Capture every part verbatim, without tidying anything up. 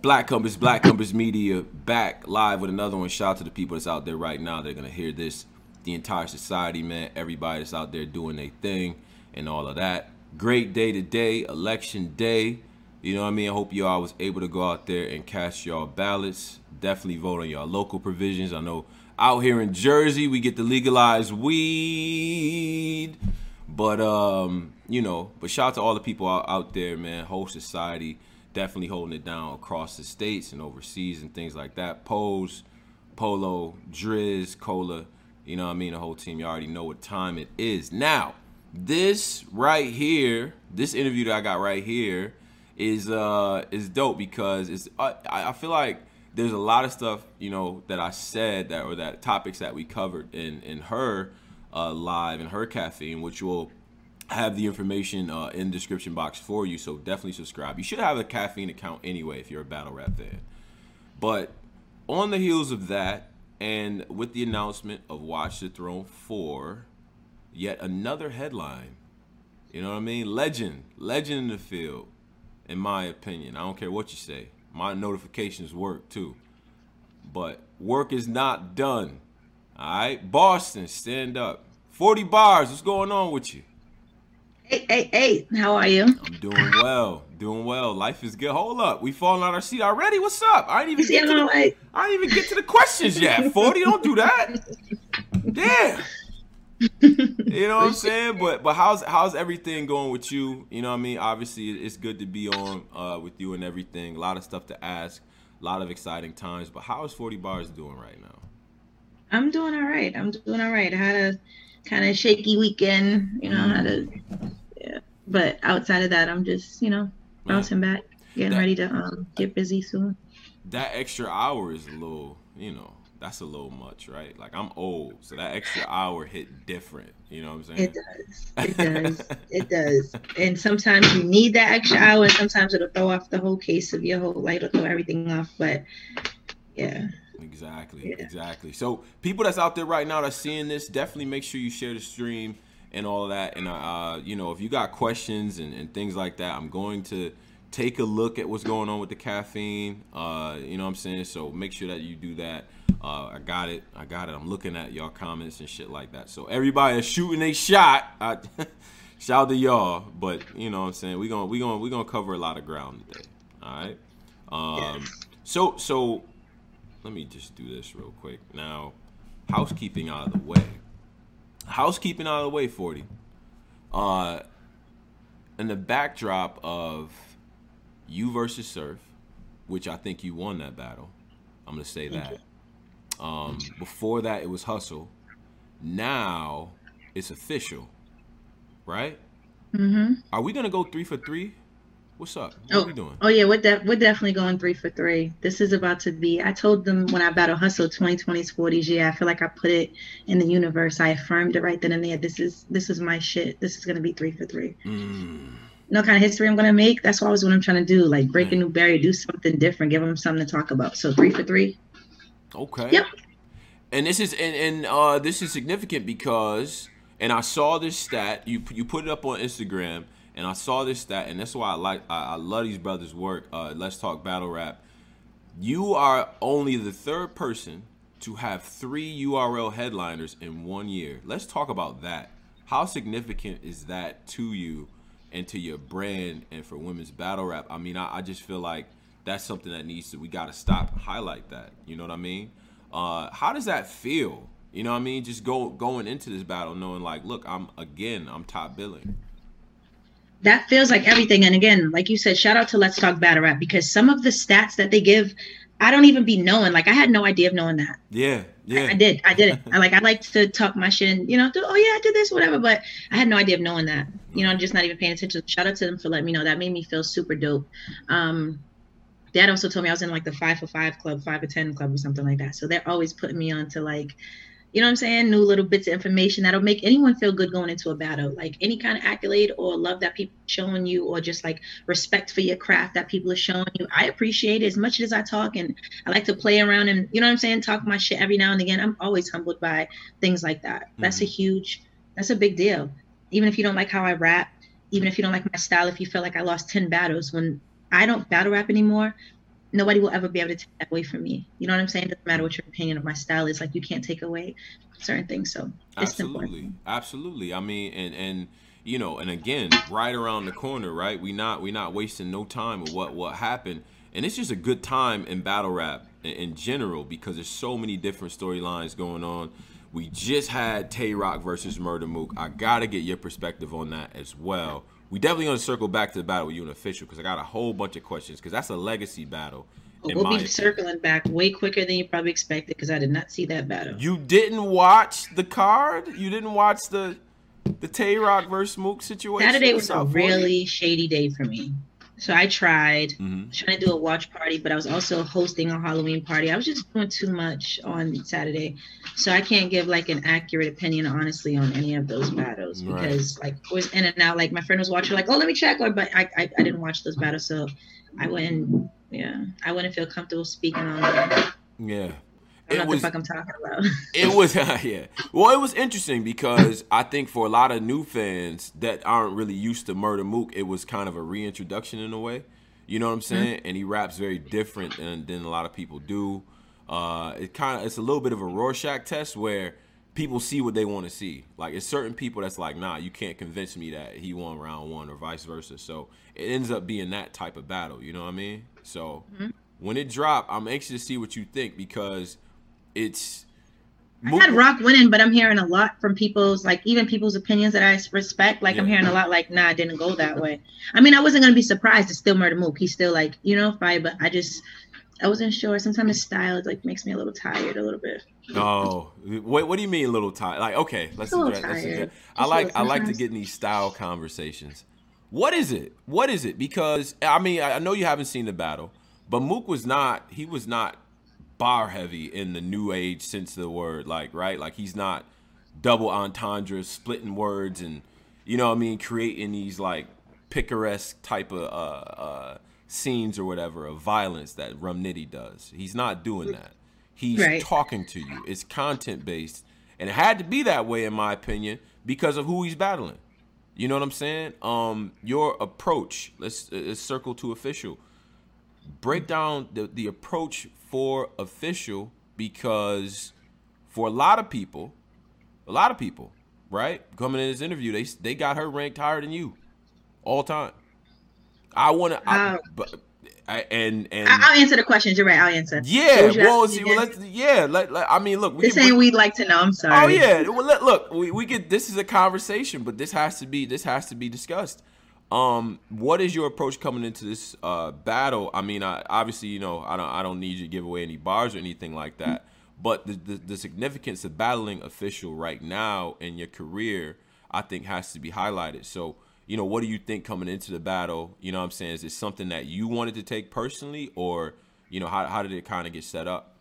Black Compass, Black Compass Media, back live with another one. Shout out to the people that's out there right now. They're going to hear this. The entire society, man. Everybody that's out there doing their thing and all of that. Great day today, election day. You know what I mean? I hope y'all was able to go out there and cast y'all ballots. Definitely vote on y'all local provisions. I know out here in Jersey, we get to legalize weed. But, um, you know, but shout out to all the people out, out there, man. Whole society. Definitely holding it down across the states and overseas and things like that. Pose, Polo, Drizz, Cola, you know what I mean? The whole team, you already know what time it is. Now, this right here, this interview that I got right here is uh, is dope because it's I, I feel like there's a lot of stuff, you know, that I said that or that topics that we covered in, in her uh, live, in her Caffeine, which will have the information uh, in the description box for you, so definitely subscribe. You should have a Caffeine account anyway if you're a battle rap fan. But on the heels of that, and with the announcement of Watch the Throne four, yet another headline. You know what I mean? Legend. Legend in the field, in my opinion. I don't care what you say. My notifications work, too. But work is not done. All right? Boston, stand up. forty bars, what's going on with you? Hey, hey, hey, how are you? I'm doing well, doing well. Life is good. Hold up, we falling out our seat already. What's up? I didn't even get to the, I didn't even get to the questions yet. forty, don't do that. Damn. You know what I'm saying? But but how's how's everything going with you? You know what I mean? Obviously, it's good to be on uh, with you and everything. A lot of stuff to ask, a lot of exciting times. But how is forty bars doing right now? I'm doing all right. I'm doing all right. I had a kind of shaky weekend, you know, mm. how to. But outside of that, I'm just, you know, bouncing yeah. back, getting that, ready to um, get busy soon. That extra hour is a little, you know, that's a little much, right? Like, I'm old, so that extra hour hit different. You know what I'm saying? It does. It does. It does. And sometimes you need that extra hour, and sometimes it'll throw off the whole case of your whole life. It'll throw everything off, but, yeah. Exactly. Yeah. Exactly. So, people that's out there right now that's seeing this, definitely make sure you share the stream and all of that. And, uh, you know, if you got questions and, and things like that, I'm going to take a look at what's going on with the Caffeine. Uh, you know what I'm saying? So make sure that you do that. Uh, I got it. I got it. I'm looking at y'all comments and shit like that. So everybody is shooting a shot. I, shout out to y'all. But, you know what I'm saying? We're going we gonna, we gonna to cover a lot of ground today. All right? Um, so, so let me just do this real quick. Now, housekeeping out of the way. Housekeeping out of the way, forty. Uh, in the backdrop of you versus Surf, which I think you won that battle. I'm going to say that. Um, before that, it was Hustle. Now, it's Official. Right? Mm-hmm. Are we going to go three for three? What's up? What oh, are we doing? Oh, yeah. We're, de we're definitely going three for three. This is about to be. I told them when I battled Hustle twenty twenty's forties. Yeah, I feel like I put it in the universe. I affirmed it right then and there. This is this is my shit. This is going to be three for three. Mm. You know what kind of history I'm going to make? That's always what I'm trying to do. Like break mm. a new barrier, do something different, give them something to talk about. So three for three. Okay. Yep. And this is and, and uh, this is significant because, and I saw this stat. You, you put it up on Instagram. And I saw this stat, and that's why I like I, I love these brothers' work. Uh, Let's Talk Battle Rap. You are only the third person to have three U R L headliners in one year. Let's talk about that. How significant is that to you and to your brand and for women's battle rap? I mean, I, I just feel like that's something that needs to, we got to stop and highlight that. You know what I mean? Uh, how does that feel? You know what I mean? Just go going into this battle knowing like, look, I'm again, I'm top billing. That feels like everything. And again, like you said, shout out to Let's Talk Battle Rap because some of the stats that they give, I don't even be knowing. Like, I had no idea of knowing that. Yeah, yeah. I, I did. I did it. I, like, I like to talk my shit and, you know, do, oh, yeah, I did this, whatever. But I had no idea of knowing that. You know, I'm just not even paying attention. Shout out to them for letting me know. That made me feel super dope. Um, Dad also told me I was in, like, the five for five club, five for ten club or something like that. So they're always putting me on to, like, you know what I'm saying? New little bits of information that'll make anyone feel good going into a battle. Like any kind of accolade or love that people are showing you or just like respect for your craft that people are showing you. I appreciate it as much as I talk and I like to play around and, you know what I'm saying, talk my shit every now and again. I'm always humbled by things like that. That's mm-hmm. a huge, that's a big deal. Even if you don't like how I rap, even if you don't like my style, if you feel like I lost ten battles, when I don't battle rap anymore, nobody will ever be able to take that away from me. You know what I'm saying? It doesn't matter what your opinion of my style is. Like, you can't take away certain things. So it's absolutely important. Absolutely. I mean, and, and, you know, and again, right around the corner, right? We not, we not wasting no time with what, what happened. And it's just a good time in battle rap in, in general, because there's so many different storylines going on. We just had Tay Rock versus Murder Mook. I got to get your perspective on that as well. We definitely going to circle back to the battle with you and Official, because I got a whole bunch of questions, because that's a legacy battle. We'll be circling back way quicker than you probably expected, because I did not see that battle. You didn't watch the card? You didn't watch the the Tay Rock versus Mook situation? Saturday was a really shady day for me. So I tried mm-hmm. trying to do a watch party, but I was also hosting a Halloween party. I was just doing too much on Saturday. So I can't give like an accurate opinion, honestly, on any of those battles, because right. like it was in and out. Like my friend was watching like, oh, let me check. Or, but I, I, I didn't watch those battles. So I wouldn't, yeah, I wouldn't feel comfortable speaking on that. Yeah. I don't know what the fuck I'm talking about. It was, yeah. Well, it was interesting because I think for a lot of new fans that aren't really used to Murder Mook, it was kind of a reintroduction in a way. You know what I'm saying? Mm-hmm. And he raps very different than, than a lot of people do. Uh, it kind of, it's a little bit of a Rorschach test where people see what they want to see. Like, it's certain people that's like, nah, you can't convince me that he won round one or vice versa. So it ends up being that type of battle. You know what I mean? So mm-hmm. when it dropped, I'm anxious to see what you think, because it's I had Rock winning, but I'm hearing a lot from people's, like, even people's opinions that I respect. Like, yeah. I'm hearing a lot like, nah, it didn't go that way. I mean, I wasn't going to be surprised. It's still Murder Mook. He's still, like, you know, fire, but I just, I wasn't sure. Sometimes his style, like, makes me a little tired a little bit. Oh, what, what do you mean a little tired? Like, okay, let's do that. Let's do that. I like, I like to get in these style conversations. What is it? What is it? Because, I mean, I know you haven't seen the battle, but Mook was not, he was not bar heavy in the new age sense of the word, like, right? Like, he's not double entendre splitting words and, you know what I mean, creating these like picaresque type of uh, uh, scenes or whatever of violence that Rum Nitty does. He's not doing that. He's right. talking to you. It's content based, and it had to be that way in my opinion because of who he's battling. You know what I'm saying? Um, your approach. Let's, let's circle to Official. Break down the, the approach for Official, because for a lot of people, a lot of people, right, coming in this interview, they they got her ranked higher than you all time. I want to, um, and and I'll answer the questions. You're right. I'll answer. Yeah. Well, see, well, let's, yeah. Let, let, I mean, look. We this can, ain't we, we'd like to know. I'm sorry. Oh yeah. Well, let, look, we we get this is a conversation, but this has to be this has to be discussed. Um, what is your approach coming into this uh, battle? I mean, I, obviously, you know, I don't, I don't need you to give away any bars or anything like that. But the, the, the significance of battling Official right now in your career, I think, has to be highlighted. So, you know, what do you think coming into the battle? You know what I'm saying? Is it something that you wanted to take personally, or, you know, how, how did it kind of get set up?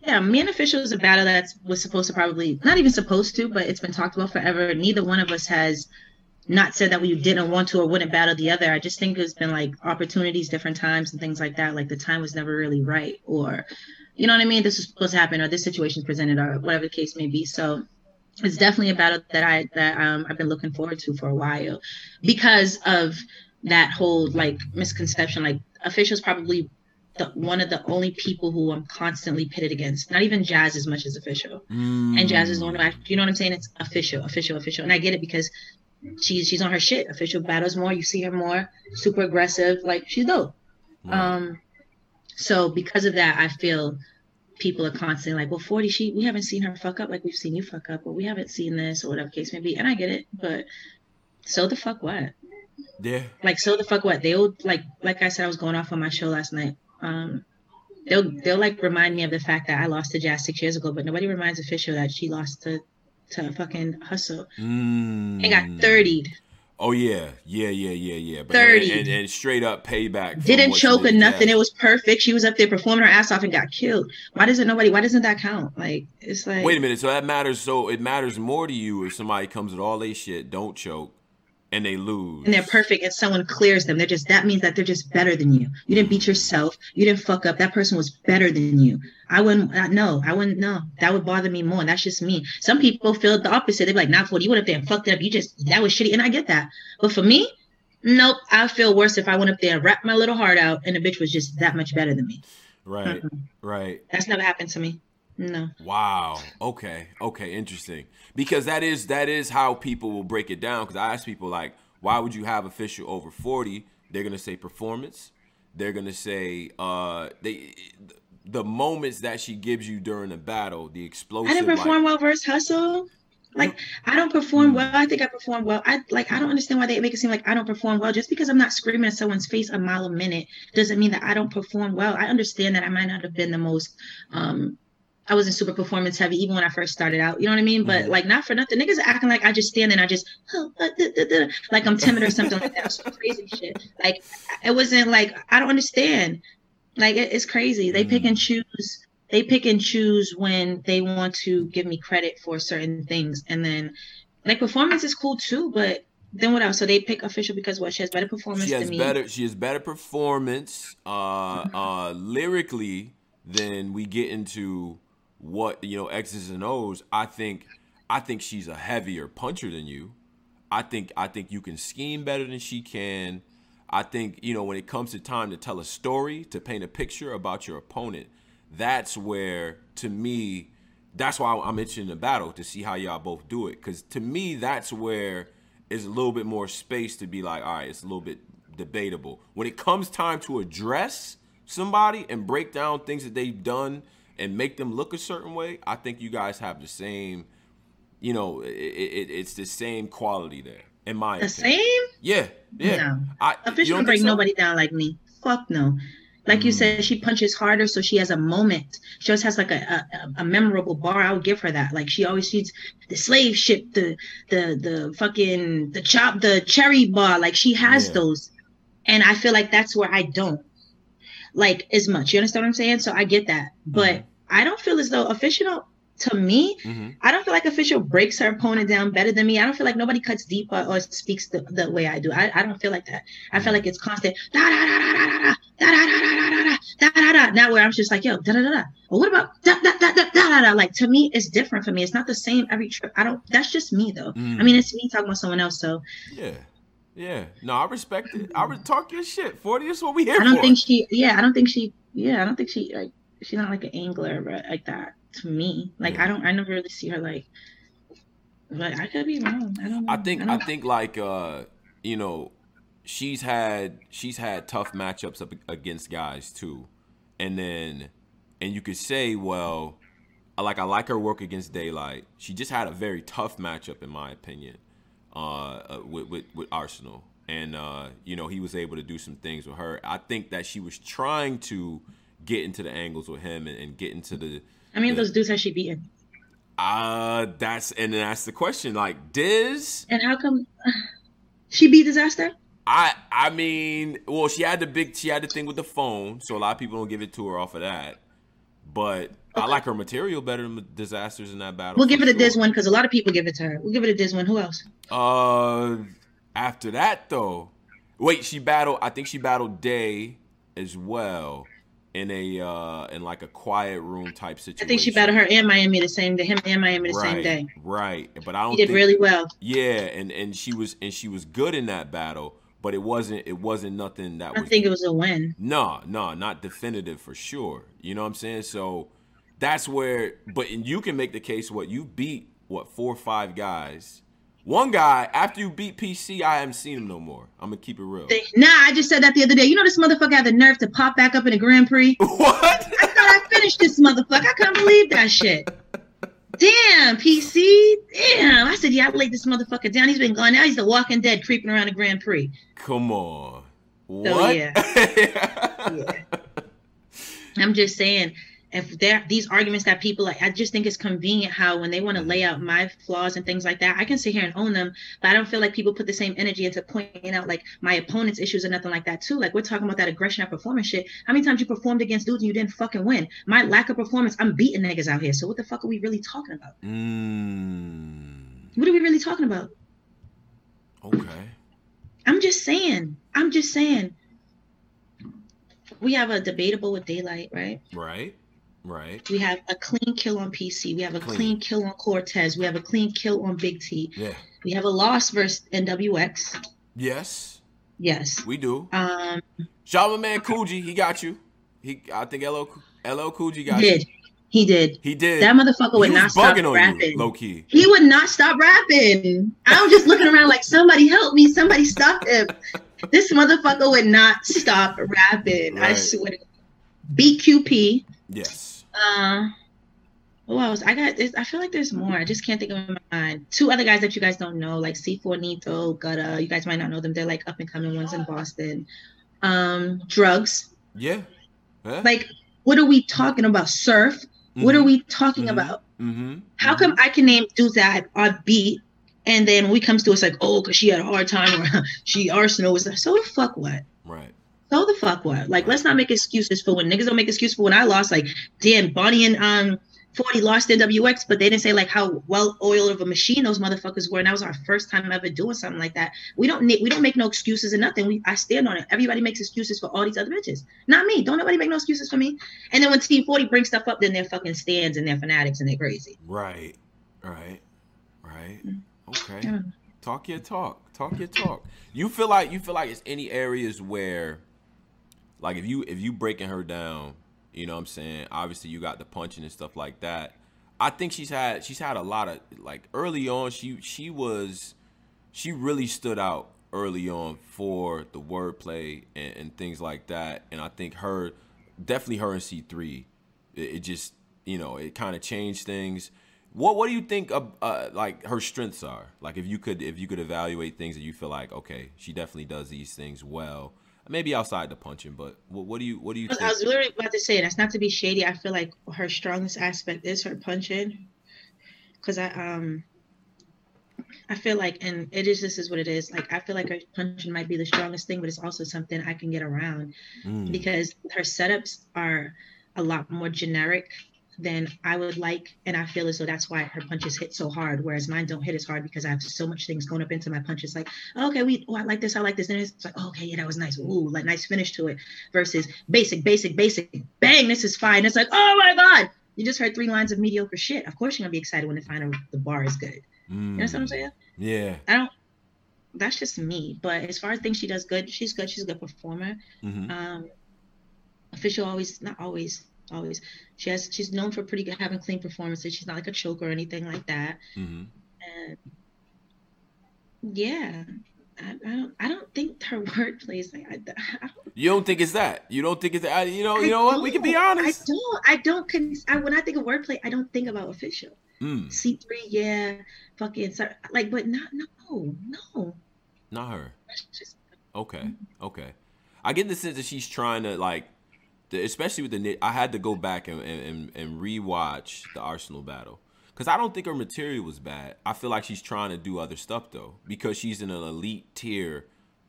Yeah, me and Official is a battle that was supposed to probably, not even supposed to, but it's been talked about forever. Neither one of us has not said that we didn't want to or wouldn't battle the other. I just think there's been like opportunities, different times and things like that. Like the time was never really right, or, you know what I mean? This was supposed to happen, or this situation presented, or whatever the case may be. So it's definitely a battle that I, that um, I've been looking forward to for a while because of that whole like misconception. Like Official's probably the, one of the only people who I'm constantly pitted against, not even Jazz as much as Official. Mm. And Jazz is the one who I, you know what I'm saying? It's Official, Official, Official. And I get it because She's she's on her shit. Official battles more. You see her more. Super aggressive. Like, she's dope. Wow. Um, so because of that, I feel people are constantly like, well, forty, she, we haven't seen her fuck up like we've seen you fuck up, or we haven't seen this, or whatever case may be. And I get it, but so the fuck what? Yeah. Like, so the fuck what? They'll, like, like I said, I was going off on my show last night. Um, they'll, they'll like, remind me of the fact that I lost to Jazz six years ago, but nobody reminds Official that she lost to to fucking Hustle mm. and got thirtied. Oh yeah, yeah, yeah, yeah, yeah. But thirty and, and, and straight up payback. Didn't choke or nothing. It was perfect. She was up there performing her ass off and got killed. Why doesn't nobody? Why doesn't that count? Like, it's like, wait a minute. So that matters. So it matters more to you if somebody comes with all they shit, don't choke, and they lose, and they're perfect, and someone clears them. They're just, that means that they're just better than you. You didn't beat yourself. You didn't fuck up. That person was better than you. I wouldn't, no, I wouldn't, no. That would bother me more. That's just me. Some people feel the opposite. They'd be like, nah, forty, you went up there and fucked it up. You just, that was shitty. And I get that. But for me, nope, I feel worse if I went up there, wrapped my little heart out, and the bitch was just that much better than me. Right, mm-hmm. right. That's never happened to me. No. Wow. Okay. Okay. Interesting. Because that is that is how people will break it down. Because I ask people like, why would you have Official over forty? They're gonna say performance. They're gonna say uh they the moments that she gives you during the battle, the explosive. I didn't perform like, well versus Hustle. Like I don't perform well. I think I perform well. I like I don't understand why they make it seem like I don't perform well. Just because I'm not screaming at someone's face a mile a minute doesn't mean that I don't perform well. I understand that I might not have been the most um I wasn't super performance heavy even when I first started out. You know what I mean? But mm-hmm. like not for nothing. Niggas are acting like I just stand and I just oh, uh, duh, duh, duh, like I'm timid or something like that. It was crazy shit. Like it wasn't like I don't understand. Like it, it's crazy. They mm-hmm. pick and choose. They pick and choose when they want to give me credit for certain things. And then like performance is cool too, but then what else? So they pick Official because what? She has better performance she has than me. Better, she has better performance uh, mm-hmm. uh, lyrically than we get into. What you know, X's and O's. I think, I think she's a heavier puncher than you. I think, I think you can scheme better than she can. I think you know when it comes to time to tell a story, to paint a picture about your opponent. That's where, to me, that's why I'm interested in the battle to see how y'all both do it. Because to me, that's where is a little bit more space to be like, all right, it's a little bit debatable when it comes time to address somebody and break down things that they've done. And make them look a certain way. I think you guys have the same, you know, it, it, it's the same quality there, in my the opinion. Same. Yeah, yeah. No. I, Official don't break so? Nobody down like me. Fuck no. Like mm. you said, she punches harder, so she has a moment. She always has like a a, a memorable bar. I would give her that. Like she always shoots the slave ship, the the the fucking the chop, the cherry bar. Like she has yeah. those, and I feel like that's where I don't. Like as much, you understand what I'm saying? So I get that, but mm-hmm. I don't feel as though Official to me. Mm-hmm. I don't feel like Official breaks her opponent down better than me. I don't feel like nobody cuts deeper or speaks the, the way I do. I, I don't feel like that. I feel like it's constant. Da da da da da da da da da da da da. Not where I'm just like yo da da da da. Well, what about da da da da da da? Like to me, it's different for me. It's not the same every trip. I don't. That's just me though. Mm. I mean, it's me talking about someone else. So yeah. Yeah, no, I respect it. I would talk your shit. forty is what we here for. I don't for. think she, yeah, I don't think she, yeah, I don't think she, like, she's not like an angler, but like that to me. Like, yeah. I don't, I never really see her like, but I could be wrong. I don't know. I think, I, I think like, uh, you know, she's had, she's had tough matchups up against guys too. And then, and you could say, well, like, I like her work against Daylight. She just had a very tough matchup, in my opinion. Uh, with, with, with Arsenal. And, uh, you know, he was able to do some things with her. I think that she was trying to get into the angles with him and, and get into the... I mean, the, those dudes has she beaten? Uh, that's... And then that's the question. Like, Diz... And how come she beat Disaster? I I mean... Well, she had the big... She had the thing with the phone, so a lot of people don't give it to her off of that. But... Okay. I like her material better than Disasters in that battle. We'll give it a sure. Diz one because a lot of people give it to her. We'll give it a Diz one. Who else? Uh, after that though, wait, she battled. I think she battled Day as well in a uh in like a quiet room type situation. I think she battled her and Miami the same day. Him and Miami the right, same day. Right, but I don't. She did think, really well. Yeah, and and she was and she was good in that battle, but it wasn't it wasn't nothing that. I was, think it was a win. No, no, not definitive for sure. You know what I'm saying? So. That's where, but you can make the case what you beat, what, four or five guys. One guy, after you beat P C, I haven't seen him no more. I'm going to keep it real. Nah, I just said that the other day. You know this motherfucker had the nerve to pop back up in a Grand Prix? What? I thought I finished this motherfucker. I couldn't believe that shit. Damn, P C. Damn. I said, yeah, I laid this motherfucker down. He's been gone. Now he's the Walking Dead creeping around the Grand Prix. Come on. What? So, yeah. yeah. I'm just saying. If there these arguments that people like, I just think it's convenient how when they want to lay out my flaws and things like that, I can sit here and own them, but I don't feel like people put the same energy into pointing out like my opponent's issues or nothing like that too. Like we're talking about that aggression at performance shit. How many times you performed against dudes and you didn't fucking win? My lack of performance, I'm beating niggas out here. So what the fuck are we really talking about? Mm. What are we really talking about? Okay. I'm just saying. I'm just saying. We have a debatable with Daylight, right? Right. Right. We have a clean kill on P C. We have a clean. clean kill on Cortez. We have a clean kill on Big T. Yeah. We have a loss versus N W X. Yes. Yes. We do. Um, shout out my man Coogie. He got you. He, I think L L Coogie got did. you. He did. He did. That motherfucker would not stop rapping. You, low key. He would not stop rapping. I was just looking around like, somebody help me. Somebody stop him. This motherfucker would not stop rapping. Right. I swear. B Q P. Yes. Uh, who else? I got this. I feel like there's more. I just can't think of my mind. Two other guys that you guys don't know, like C four, Nito, Gutta. You guys might not know them. They're like up and coming ones in Boston. Um, drugs. Yeah. yeah. Like, what are we talking about? Surf. Mm-hmm. What are we talking mm-hmm. about? Mm-hmm. How come I can name dudes that have our beat, and then when we comes to it's like, oh, because she had a hard time, or she Arsenal was like, so the fuck what? Right. So the fuck what? Like, right. let's not make excuses for when niggas don't make excuses for when I lost. Like, damn, Bonnie and um forty lost N W X, but they didn't say like how well oiled of a machine those motherfuckers were, and that was our first time ever doing something like that. We don't need, we don't make no excuses and nothing. We I stand on it. Everybody makes excuses for all these other bitches, not me. Don't nobody make no excuses for me. And then when Team forty brings stuff up, then they're fucking stands and they're fanatics and they're crazy. Right, right, right. Okay, yeah. Talk your talk. Talk your talk. You feel like you feel like it's any areas where, like if you if you breaking her down. You know what I'm saying? Obviously, you got the punching and stuff like that. I think she's had she's had a lot of, like, early on, she she was, she really stood out early on for the wordplay and, and things like that. And I think her, definitely her and C three, it, it just, you know, it kind of changed things. What what do you think, uh, uh, like, her strengths are? Like, if you could if you could evaluate things that you feel like, okay, she definitely does these things well. Maybe outside the punching, but what do you what do you think? I was literally about to say, that's not to be shady. I feel like her strongest aspect is her punching, because I um I feel like, and it is this is what it is. Like, I feel like her punching might be the strongest thing, but it's also something I can get around mm. because her setups are a lot more generic than I would like, and I feel as though that's why her punches hit so hard, whereas mine don't hit as hard because I have so much things going up into my punches. Like, oh, okay, we, oh, I like this, I like this, and it's like, oh, okay, yeah, that was nice. Ooh, like nice finish to it. Versus basic, basic, basic, bang, this is fine. It's like, oh my god, you just heard three lines of mediocre shit. Of course, you're gonna be excited when the final the bar is good. Mm. You know what I'm saying? Yeah. I don't. That's just me. But as far as things she does good, she's good. She's a good performer. Mm-hmm. Um, official always, not always. Always, she has. She's known for pretty good having clean performances. She's not like a choke or anything like that. Mm-hmm. And yeah, I, I don't. I don't think her wordplay is like. I, I don't, you don't think it's that. You don't think it's that. You know. I you know what? We can be honest. I don't. I don't. Cons- I, when I think of wordplay, I don't think about official. Mm. C three, yeah, fucking sorry. Like, but not. No, no. Not her. Just, okay. Mm-hmm. Okay. I get the sense that she's trying to like. Especially with the, I had to go back and and, and rewatch the Arsenal battle because I don't think her material was bad. I feel like she's trying to do other stuff though because she's in an elite tier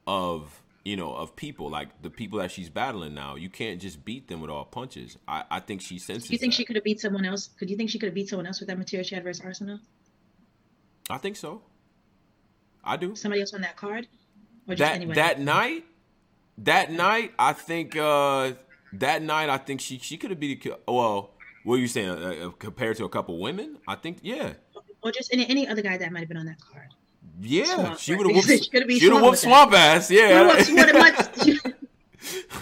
of you know of people like the people that she's battling now. You can't just beat them with all punches. I, I think she senses. Do you think that. she could have beat someone else? Could you think she could have beat someone else with that material she had versus Arsenal? I think so. I do. Somebody else on that card, or just that anyone? that night, that night I think. Uh, That night, I think she she could have beat a, well. What are you saying? Uh, compared to a couple women, I think yeah. Or just any any other guy that might have been on that card. Yeah, Swamp, she would have whooped. She would have whooped Swamp ass. Yeah.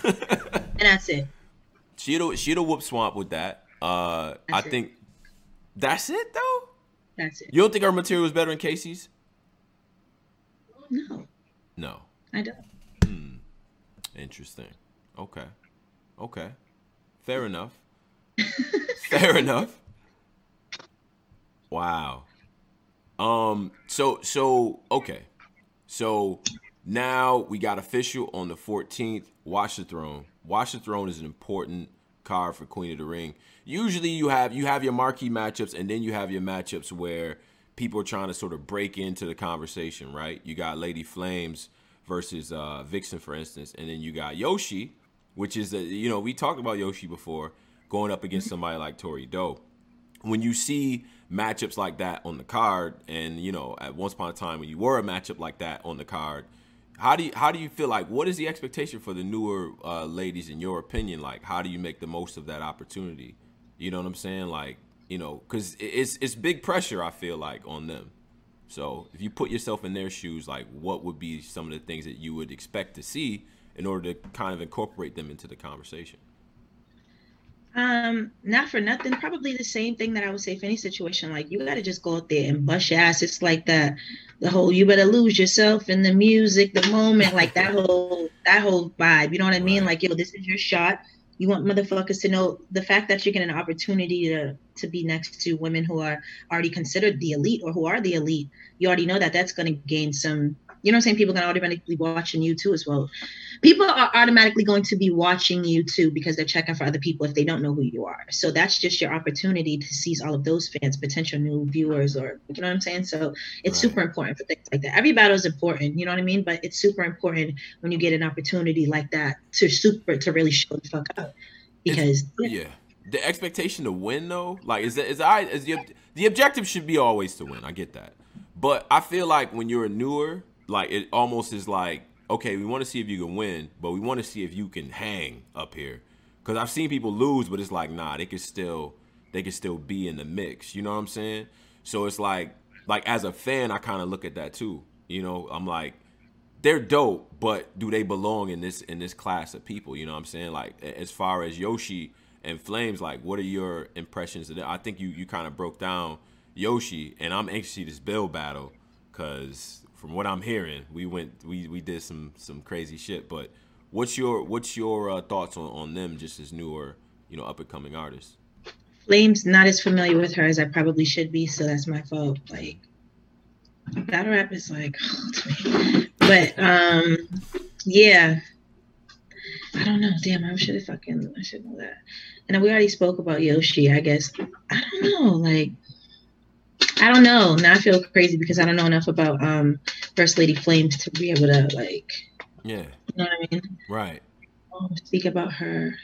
And that's it. She'd have she'd have whooped Swamp with that. Uh, I it. think that's it though. That's it. You don't think her material is better than Casey's? No. No. I don't. Hmm. Interesting. Okay. Okay, fair enough. Fair enough. Wow. Um. So so okay. So now we got official on the fourteenth. Watch the Throne. Watch the Throne is an important card for Queen of the Ring. Usually you have you have your marquee matchups, and then you have your matchups where people are trying to sort of break into the conversation, right? You got Lady Flames versus uh, Vixen, for instance, and then you got Yoshi. Which is, a, you know, we talked about Yoshi before, going up against somebody like Tory Doe. When you see matchups like that on the card, and, you know, at once upon a time when you were a matchup like that on the card, how do you, how do you feel like, what is the expectation for the newer uh, ladies in your opinion? Like, how do you make the most of that opportunity? You know what I'm saying? Like, you know, because it's, it's big pressure, I feel like, on them. So if you put yourself in their shoes, like what would be some of the things that you would expect to see in order to kind of incorporate them into the conversation? Um, not for nothing, probably the same thing that I would say for any situation. Like, you got to just go out there and bust your ass. It's like that, the whole, you better lose yourself in the music, the moment, like that whole, that whole vibe. You know what I mean? Like, yo, this is your shot. You want motherfuckers to know the fact that you're getting an opportunity to, to be next to women who are already considered the elite or who are the elite. You already know that that's going to gain some, you know what I'm saying? People are going to automatically watching you too as well. People are automatically going to be watching you too because they're checking for other people if they don't know who you are. So that's just your opportunity to seize all of those fans, potential new viewers, or you know what I'm saying? So it's right. super important for things like that. Every battle is important, you know what I mean? But it's super important when you get an opportunity like that to super to really show the fuck up. Because yeah. yeah. The expectation to win though, like is that is I is the the objective should be always to win. I get that. But I feel like when you're a newer, like it almost is like, okay, we want to see if you can win, but we want to see if you can hang up here. Because I've seen people lose, but it's like, nah, they could still, they could still be in the mix. You know what I'm saying? So it's like, like as a fan, I kind of look at that too. You know, I'm like, they're dope, but do they belong in this in this class of people? You know what I'm saying? Like as far as Yoshi and Flames, like what are your impressions of that? I think you you kind of broke down Yoshi, and I'm anxious to see this Bill battle because. From what I'm hearing, we went, we, we did some some crazy shit. But what's your what's your uh, thoughts on, on them, just as newer, you know, up and coming artists? Flame's not as familiar with her as I probably should be, so that's my fault. Like battle rap is like, but um, yeah, I don't know. Damn, I should have fucking I should know that. And we already spoke about Yoshi. I guess I don't know, like. I don't know. Now I feel crazy because I don't know enough about um, First Lady Flames to be able to, like, yeah, you know what I mean? Right. Um, speak about her.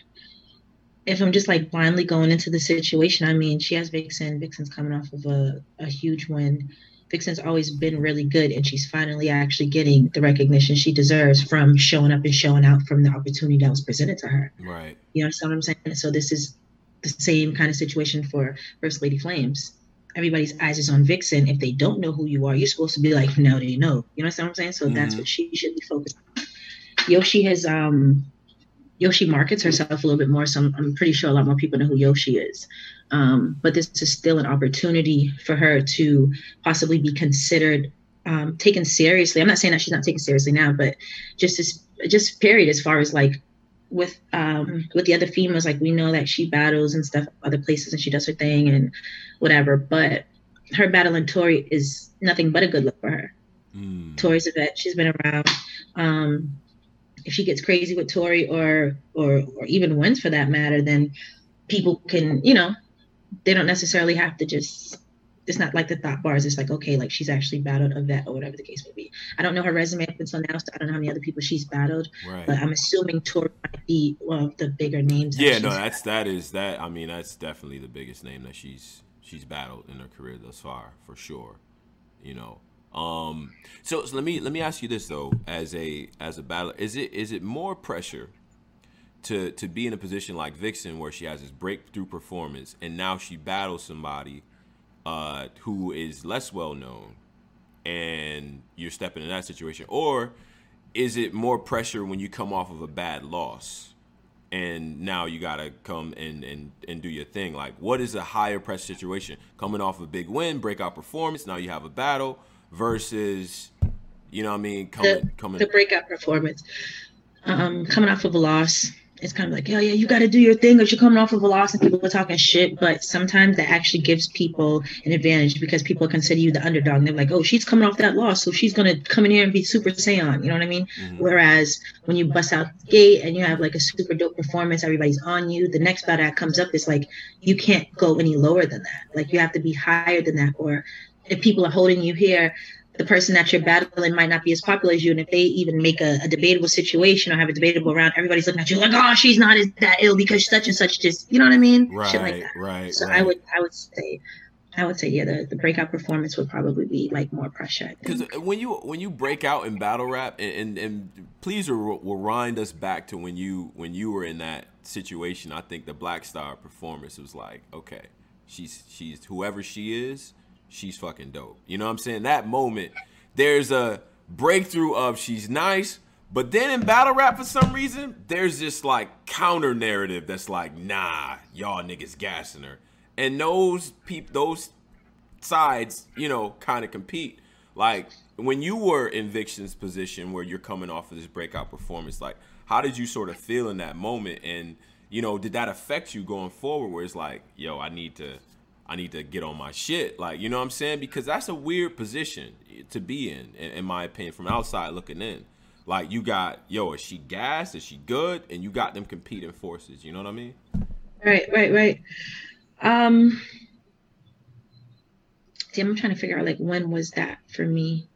If I'm just, like, blindly going into the situation, I mean, she has Vixen. Vixen's coming off of a, a huge win. Vixen's always been really good, and she's finally actually getting the recognition she deserves from showing up and showing out from the opportunity that was presented to her. Right. You understand what I'm saying? So this is the same kind of situation for First Lady Flames. Everybody's eyes is on Vixen. If they don't know who you are, you're supposed to be like, no, they know. You know what I'm saying? So mm-hmm. that's what she should be focused on. Yoshi has, um, Yoshi markets herself a little bit more, so I'm, I'm pretty sure a lot more people know who Yoshi is. Um, but this is still an opportunity for her to possibly be considered, um, taken seriously. I'm not saying that she's not taken seriously now, but just this, just period, as far as like, with um with the other females, like we know that she battles and stuff other places and she does her thing and whatever, but her battle in Tory is nothing but a good look for her. Mm. Tory's a vet, she's been around. Um if she gets crazy with Tory or or or even wins for that matter, then people can, you know, they don't necessarily have to just, it's not like the thought bars. It's like, okay, like she's actually battled a vet or whatever the case may be. I don't know her resume up until now, so I don't know how many other people she's battled. Right. But I'm assuming Tori might be one of the bigger names. Yeah, that no, that's battled. that is that. I mean, that's definitely the biggest name that she's she's battled in her career thus far, for sure. You know. Um. So, so let me let me ask you this though, as a as a battler, is it is it more pressure to to be in a position like Vixen where she has this breakthrough performance and now she battles somebody Uh, who is less well known, and you're stepping in that situation? Or is it more pressure when you come off of a bad loss and now you gotta come and and and do your thing? Like, what is a higher pressure situation, coming off a big win, breakout performance, now you have a battle, versus, you know what I mean, coming the, coming the breakout performance, um coming off of a loss? It's kind of like, yeah, yeah, you got to do your thing because you're coming off of a loss and people are talking shit. But sometimes that actually gives people an advantage because people consider you the underdog. And they're like, oh, she's coming off that loss, so she's going to come in here and be super Saiyan. You know what I mean? Mm-hmm. Whereas when you bust out the gate and you have like a super dope performance, everybody's on you. The next battle that comes up is like, you can't go any lower than that. Like, you have to be higher than that. Or if people are holding you here, the person that you're battling might not be as popular as you. And if they even make a, a debatable situation or have a debatable round, everybody's looking at you like, oh, she's not as that ill because such and such just, you know what I mean? Right, Shit like that. right. So right. I would, I would say, I would say, yeah, the, the breakout performance would probably be like more pressure. Because when you, when you break out in battle rap, and, and, and please rewind us back to when you, when you were in that situation, I think the Black Star performance was like, okay, she's, she's whoever she is, she's fucking dope. You know what I'm saying? That moment, there's a breakthrough of she's nice, but then in battle rap, for some reason, there's this like counter narrative that's like, nah, y'all niggas gassing her. And those peep, those sides, you know, kind of compete. Like, when you were in Vixen's position where you're coming off of this breakout performance, like, how did you sort of feel in that moment? And, you know, did that affect you going forward where it's like, yo, I need to, I need to get on my shit. Like, you know what I'm saying? Because that's a weird position to be in, in, in my opinion, from outside looking in. Like, you got, yo, is she gassed? Is she good? And you got them competing forces. You know what I mean? Right, right, right. Um, see, I'm trying to figure out, like, when was that for me?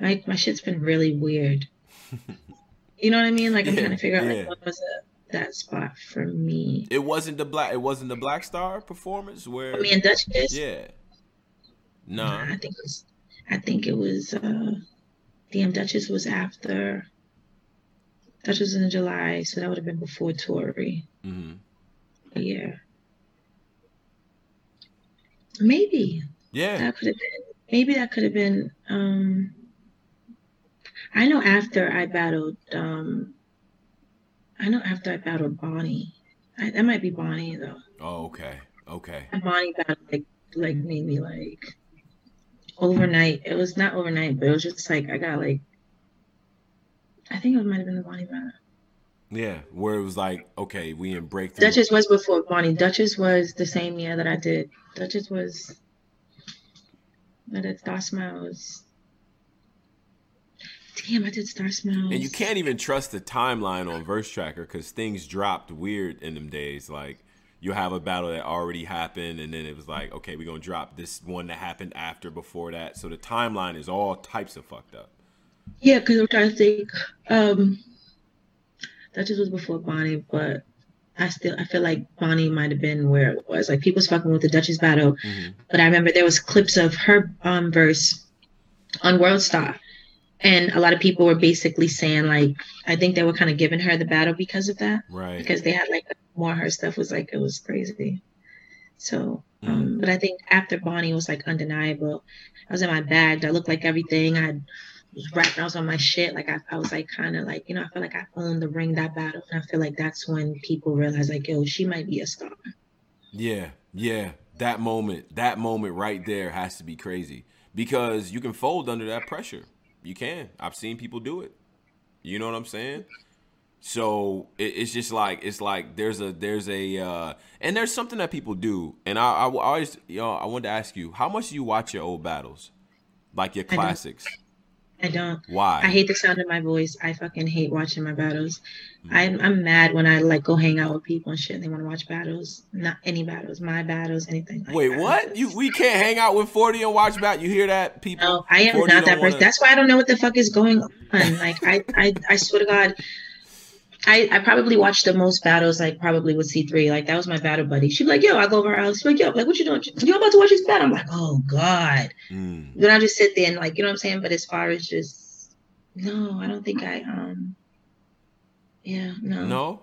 My, my shit's been really weird. You know what I mean? Like, I'm yeah, trying to figure out, yeah. like, when was it, that spot for me? It wasn't the black. It wasn't the Black Star performance where me and Duchess. Yeah. No. Nah. Nah, I think it was. I think it was. Uh, damn, Duchess was after. Duchess was in July, so that would have been before Tory. Mm-hmm. Yeah. Maybe. Yeah. That could have been. Maybe that could have been. Um, I know after I battled, um, I know after I battled Bonnie, I, that might be Bonnie though. Oh, okay, okay. And Bonnie battled like, like maybe like overnight. It was not overnight, but it was just like I got like, I think it might have been the Bonnie battle. Yeah, where it was like, okay, we in breakthrough. Duchess was before Bonnie. Duchess was the same year that I did. Duchess was, I did Star Smiles. Damn, I did Star Smiles. And you can't even trust the timeline on Verse Tracker because things dropped weird in them days. Like, you have a battle that already happened, and then it was like, okay, we're going to drop this one that happened after before that. So the timeline is all types of fucked up. Yeah, because I'm trying to think. Um, that just was before Bonnie, but I still, I feel like Bonnie might have been where it was. Like, people was fucking with the Duchess battle. Mm-hmm. But I remember there was clips of her um, verse on World Star. And a lot of people were basically saying, like, I think they were kind of giving her the battle because of that. Right. Because they had, like, more of her stuff was, like, it was crazy. So, mm. um, but I think after Bonnie was, like, undeniable. I was in my bag. I looked like everything. I was rapping. I was on my shit. Like, I, I was, like, kind of, like, you know, I felt like I owned the ring, that battle. And I feel like that's when people realized, like, yo, she might be a star. Yeah, yeah. That moment, that moment right there has to be crazy. Because you can fold under that pressure. You can. I've seen people do it. You know what I'm saying? So it, it's just like it's like there's a there's a uh, and there's something that people do. And I, I, I always you know, I wanted to ask you, how much do you watch your old battles, like your classics? I don't. I don't. Why? I hate the sound of my voice. I fucking hate watching my battles. Mm-hmm. I'm I'm mad when I like go hang out with people and shit. And they want to watch battles, not any battles, my battles, anything. Like Wait, that. what? You we can't hang out with forty and watch battles. You hear that, people? No, I am not that person. Wanna... That's why I don't know what the fuck is going on. Like I, I, I swear to God, I, I probably watched the most battles. Like probably with C three. Like that was my battle buddy. She'd be like, "Yo," I go over her house. She'd be like, "Yo," I'm like, "What you doing? You about to watch this battle?" I'm like, "Oh God." Mm. Then I just sit there and like, you know what I'm saying. But as far as just, no, I don't think I um. Yeah, no. No?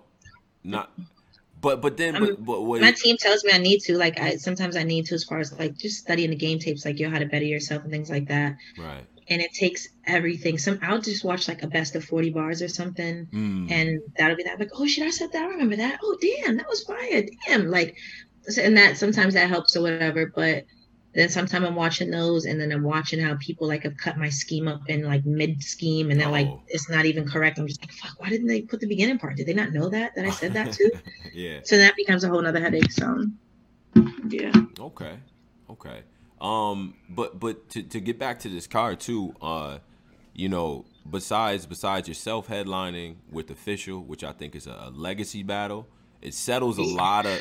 Not but but then but, but wait. My team tells me I need to. Like I sometimes I need to as far as like just studying the game tapes, like you know how to better yourself and things like that. Right. And it takes everything. Some I'll just watch like a best of forty bars or something mm. and that'll be that like, oh shit, I said that, I remember that. Oh damn, that was fire. Damn. Like and that sometimes that helps or whatever, but then sometimes I'm watching those and then I'm watching how people like have cut my scheme up in like mid scheme and they're oh. like, it's not even correct. I'm just like, fuck, why didn't they put the beginning part? Did they not know that, that I said that too? Yeah. So that becomes a whole nother headache. So yeah. Okay. Okay. Um, but, but to, to get back to this card too, uh, you know, besides, besides yourself headlining with Official, which I think is a, a legacy battle, it settles a lot of,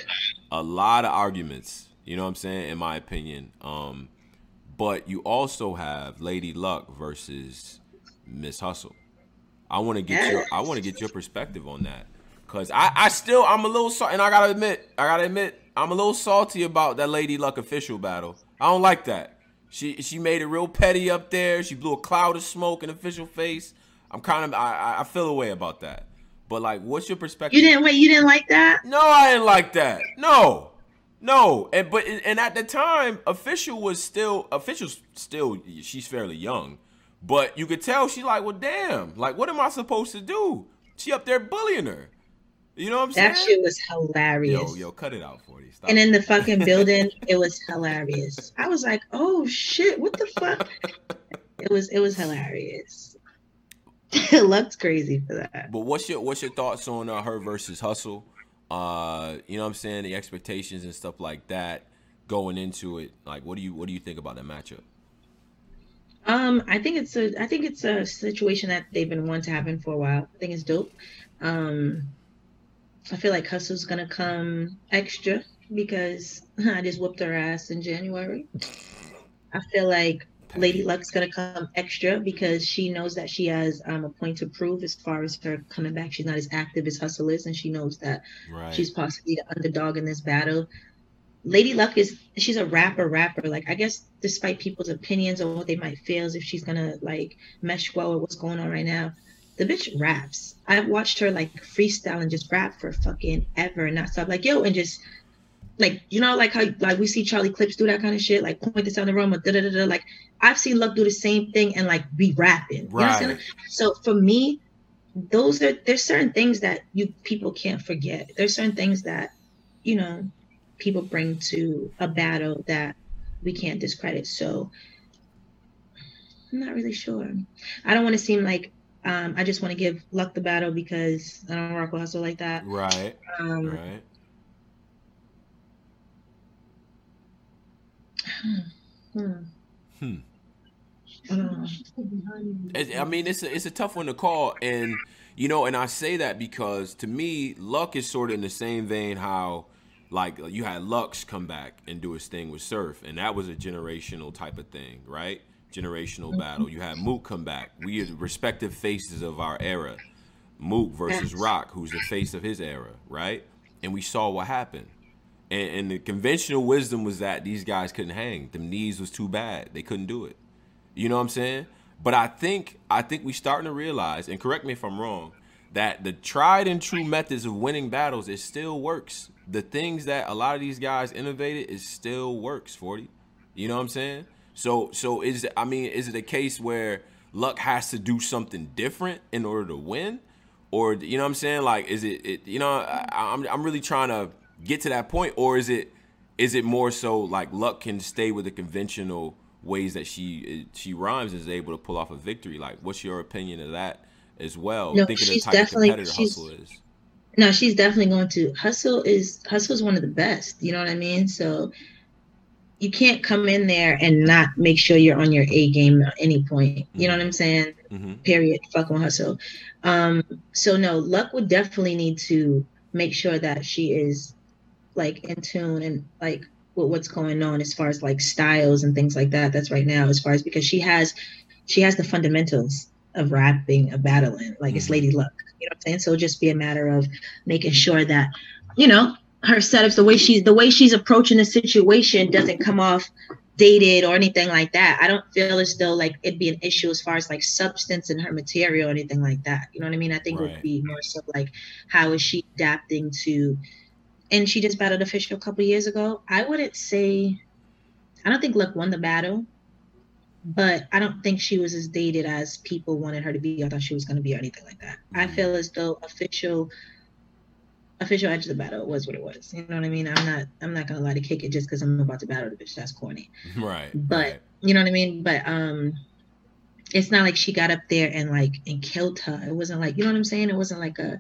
a lot of arguments. You know what I'm saying? In my opinion. Um, but you also have Lady Luck versus Miss Hustle. I want to get your I want to get your perspective on that. Cause I, I still I'm a little salty, and I gotta admit, I gotta admit, I'm a little salty about that Lady Luck Official battle. I don't like that. She she made it real petty up there. She blew a cloud of smoke in Official face. I'm kind of I I feel a way about that. But like what's your perspective? You didn't wait, you didn't like that? No, I didn't like that. No. No, and but and at the time, Official was still Official's still she's fairly young, but you could tell she like, well, damn, like what am I supposed to do? She up there bullying her. You know what I'm saying? That shit was hilarious. Yo, yo, cut it out, forty. Stop. And in the fucking building, it was hilarious. I was like, oh shit, what the fuck? It was it was hilarious. It looked crazy for that. But what's your what's your thoughts on uh, her versus Hustle? Uh, you know what I'm saying? The expectations and stuff like that going into it. Like, what do you what do you think about that matchup? Um, I think it's a I think it's a situation that they've been wanting to happen for a while. I think it's dope. Um, I feel like Hustle's gonna come extra because I just whooped her ass in January. I feel like Lady Luck's gonna come extra because she knows that she has um, a point to prove as far as her coming back. She's not as active as Hustle is, and she knows that right. She's possibly the underdog in this battle. Lady Luck is she's a rapper, rapper. Like I guess, despite people's opinions or what they might feel, as if she's gonna like mesh well with what's going on right now. The bitch raps. I've watched her like freestyle and just rap for fucking ever and not stop. Like yo, and just. Like, you know, like how like we see Charlie Clips do that kind of shit, like point this out in the room or da da da da. Like, I've seen Luck do the same thing and like be rapping. Right. You know what I'm saying? So for me, those are there's certain things that you people can't forget. There's certain things that, you know, people bring to a battle that we can't discredit. So I'm not really sure. I don't want to seem like um, I just want to give Luck the battle because I don't rock with Hustle like that. Right. Um, right. Hmm. Hmm. Uh, I mean, it's a, it's a tough one to call, and you know, and I say that because to me, Luck is sort of in the same vein how, like, you had Lux come back and do his thing with Surf, and that was a generational type of thing, right? Generational battle. You had Mook come back. We are the respective faces of our era. Mook versus Rock, who's the face of his era, right? And we saw what happened. And the conventional wisdom was that these guys couldn't hang. Them knees was too bad. They couldn't do it. You know what I'm saying? But I think I think we starting to realize, and correct me if I'm wrong, that the tried and true methods of winning battles, it still works. The things that a lot of these guys innovated, it still works, forty. You know what I'm saying? So so is I mean, is it a case where Luck has to do something different in order to win? Or, you know what I'm saying? Like, is it, it you know, I, I'm I'm really trying to get to that point, or is it is it more so like Luck can stay with the conventional ways that she she rhymes and is able to pull off a victory? Like, what's your opinion of that as well? No, thinking she's the type definitely of competitor she's, Hustle is. No, she's definitely going to. Hustle is Hustle's one of the best. You know what I mean? So you can't come in there and not make sure you're on your A game at any point. You know what I'm saying? Mm-hmm. Period. Fuck on Hustle. Um, so no, Luck would definitely need to make sure that she is like in tune and like with what's going on as far as like styles and things like that that's right now as far as because she has she has the fundamentals of rapping, of battling, like mm-hmm. It's Lady Luck, you know what I'm saying? So it'll just be a matter of making sure that, you know, her setups, the way she's the way she's approaching the situation doesn't come off dated or anything like that. I don't feel as though like it'd be an issue as far as like substance in her material or anything like that, you know what I mean? I think right. It would be more so like how is she adapting to. And she just battled Official a couple of years ago. I wouldn't say, I don't think Luck won the battle, but I don't think she was as dated as people wanted her to be. I thought she was going to be or anything like that. Mm-hmm. I feel as though official, official edge of the battle was what it was. You know what I mean? I'm not, I'm not gonna lie to kick it just because I'm about to battle the bitch. That's corny. Right. But right. You know what I mean? But um, it's not like she got up there and like and killed her. It wasn't like, you know what I'm saying? It wasn't like a.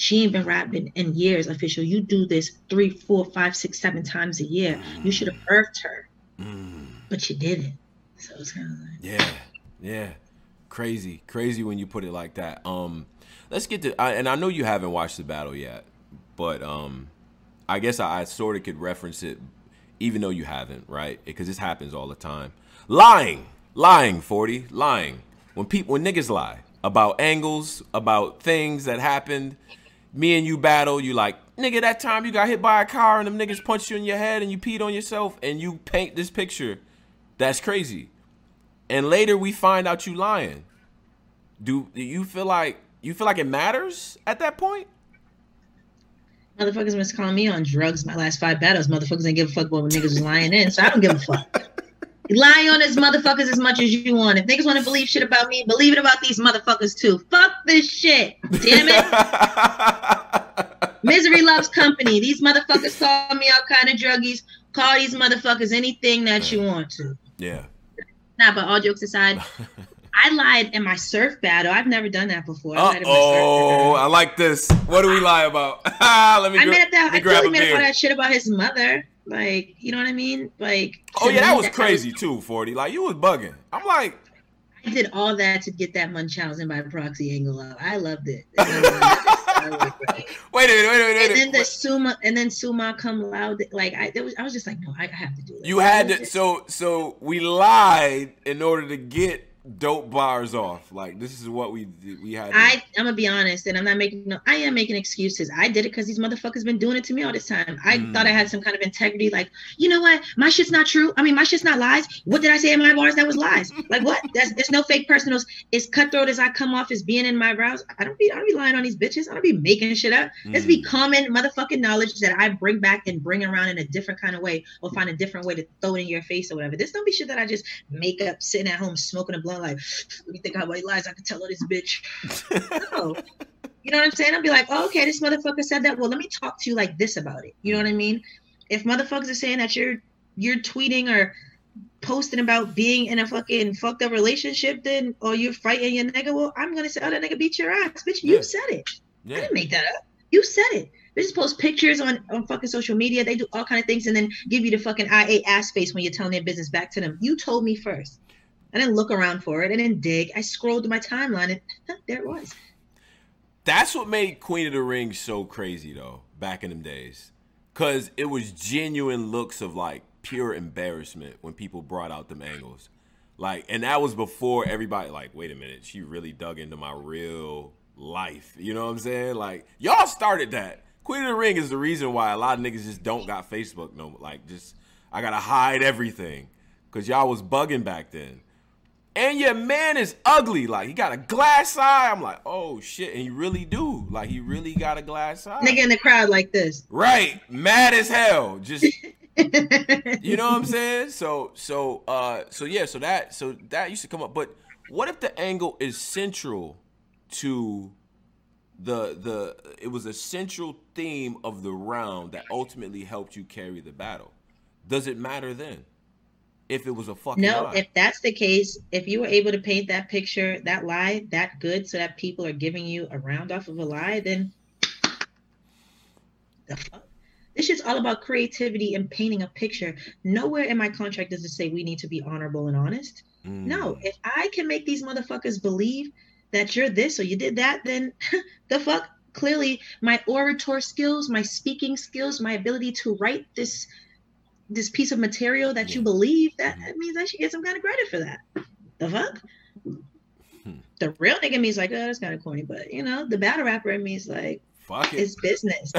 She ain't been rapping in years, Official. You do this three, four, five, six, seven times a year. Mm. You should have birthed her, mm. But you didn't. So it's kind of like yeah, yeah, crazy, crazy when you put it like that. Um, let's get to. I, and I know you haven't watched the battle yet, but um, I guess I, I sort of could reference it, even though you haven't, right? Because this happens all the time. Lying, lying, forty, lying. When people, when niggas lie about angles, about things that happened. Me and you battle, you like, nigga, that time you got hit by a car and them niggas punched you in your head and you peed on yourself and you paint this picture. That's crazy. And later we find out you lying. Do, do you feel like you feel like it matters at that point? Motherfuckers must call me on drugs my last five battles. Motherfuckers ain't give a fuck about what niggas was lying in, so I don't give a fuck. Lie on his motherfuckers as much as you want. If niggas want to believe shit about me, believe it about these motherfuckers too. Fuck this shit. Damn it. Misery loves company. These motherfuckers call me all kind of druggies. Call these motherfuckers anything that you want to. Yeah. Nah, but all jokes aside, I lied in my surf battle. I've never done that before. I oh, I like this. What do we lie about? Let me I made up that. I totally made up all that shit about his mother. Like, you know what I mean? Like, oh yeah, that was that crazy was, too, forty. Like, you was bugging. I'm like, I did all that to get that Munchausen by proxy angle up. I loved it. And then, uh, wait a minute, wait a minute. And then the wait. Suma, and then Suma come loud. Like, I, there was, I was just like, no, I have to do that. You had to. So, so we lied in order to get dope bars off. Like, this is what we we had. I I'm gonna be honest, and I'm not making no. I am making excuses. I did it because these motherfuckers been doing it to me all this time. I mm. thought I had some kind of integrity. Like, you know what? My shit's not true. I mean, my shit's not lies. What did I say in my bars? That was lies. Like, what? That's there's no fake personals. It's cutthroat as I come off as being in my brows. I don't be I don't be lying on these bitches. I don't be making shit up. Mm. This be common motherfucking knowledge that I bring back and bring around in a different kind of way, or find a different way to throw it in your face or whatever. This don't be shit that I just make up sitting at home smoking a blunt. Like, let me think how many lies I could tell all this bitch. No. You know what I'm saying? I'll be like, oh, okay, this motherfucker said that. Well, let me talk to you like this about it. You know what I mean? If motherfuckers are saying that you're you're tweeting or posting about being in a fucking fucked up relationship, then or you're fighting your nigga, well, I'm gonna say, oh, that nigga beat your ass, bitch. You yeah. said it. Yeah. I didn't make that up. You said it. They just post pictures on, on fucking social media. They do all kind of things and then give you the fucking I A ass face when you're telling their business back to them. You told me first. I didn't look around for it. I didn't dig. I scrolled to my timeline, and there it was. That's what made Queen of the Ring so crazy, though, back in them days. Because it was genuine looks of, like, pure embarrassment when people brought out them angles. Like, and that was before everybody, like, wait a minute, she really dug into my real life. You know what I'm saying? Like, y'all started that. Queen of the Ring is the reason why a lot of niggas just don't got Facebook no more. Like, just, I got to hide everything. Because y'all was bugging back then. And your man is ugly. Like, he got a glass eye. I'm like, oh, shit. And he really do. Like, he really got a glass eye. Nigga in the crowd like this. Right. Mad as hell. Just, you know what I'm saying? So, so, uh, so yeah, so that, so that used to come up. But what if the angle is central to the, the, it was a central theme of the round that ultimately helped you carry the battle? Does it matter then? If it was a fucking no, lie. If that's the case, if you were able to paint that picture, that lie, that good, so that people are giving you a round off of a lie, then the fuck? This shit's all about creativity and painting a picture. Nowhere in my contract does it say we need to be honorable and honest. Mm. No, if I can make these motherfuckers believe that you're this or you did that, then the fuck? Clearly, my orator skills, my speaking skills, my ability to write this this piece of material that yeah. you believe that, mm-hmm. that means I should get some kind of credit for that. The fuck? Hmm. The real nigga means like, oh, that's kind of corny, but you know, the battle rapper in me is like, fuck it. It's business.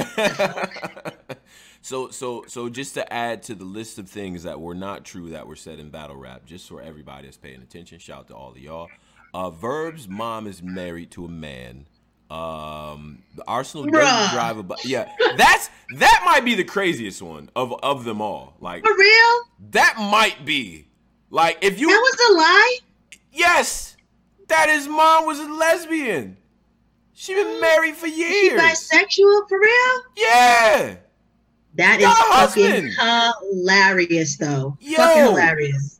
so, so, so just to add to the list of things that were not true that were said in battle rap, just for everybody that's paying attention, shout out to all of y'all. Uh, Verb's mom is married to a man. Um, the Arsenal Bruh. doesn't drive a bus. Yeah, that's that might be the craziest one of of them all. Like, for real, that might be like if you that was a lie. Yes, that his mom was a lesbian. She been married for years. She bisexual for real? Yeah. That is fucking hilarious, though. Yo. Fucking hilarious.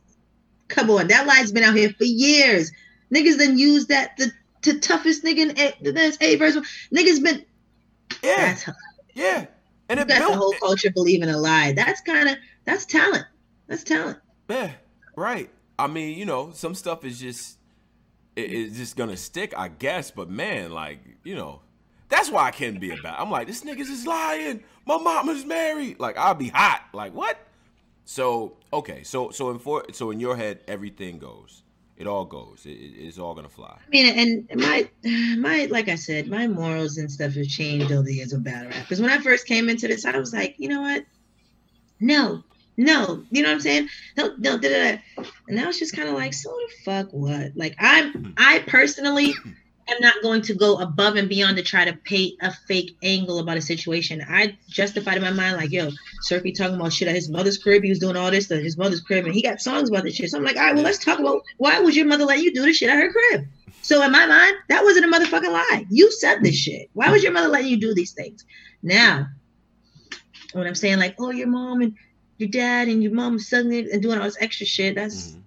Come on, that lie's been out here for years. Niggas done used that. The, To toughest nigga in that's a verse. Niggas been yeah, that's yeah, and it you got built, the whole culture believing a lie. That's kind of that's talent. That's talent. Yeah, right. I mean, you know, some stuff is just it, it's just gonna stick, I guess. But man, like you know, that's why I can't be about. I'm like, this nigga's is lying. My mama's married. Like I'll be hot. Like what? So okay, so so in for so in your head, everything goes. It all goes. It, it's all gonna fly. I mean, and my, my, like I said, my morals and stuff have changed over the years of battle rap. Because when I first came into this, I was like, you know what? No, no, you know what I'm saying? No, no, da, da, da. And now it's just kind of like, so the fuck what? Like I'm, I personally I'm not going to go above and beyond to try to paint a fake angle about a situation. I justified in my mind, like, yo, Surfy talking about shit at his mother's crib. He was doing all this at his mother's crib, and he got songs about this shit. So I'm like, all right, well, let's talk about why would your mother let you do this shit at her crib? So in my mind, that wasn't a motherfucking lie. You said this shit. Why was your mother letting you do these things? Now, when I'm saying, like, oh, your mom and your dad and your mom suddenly and doing all this extra shit, that's... Mm-hmm.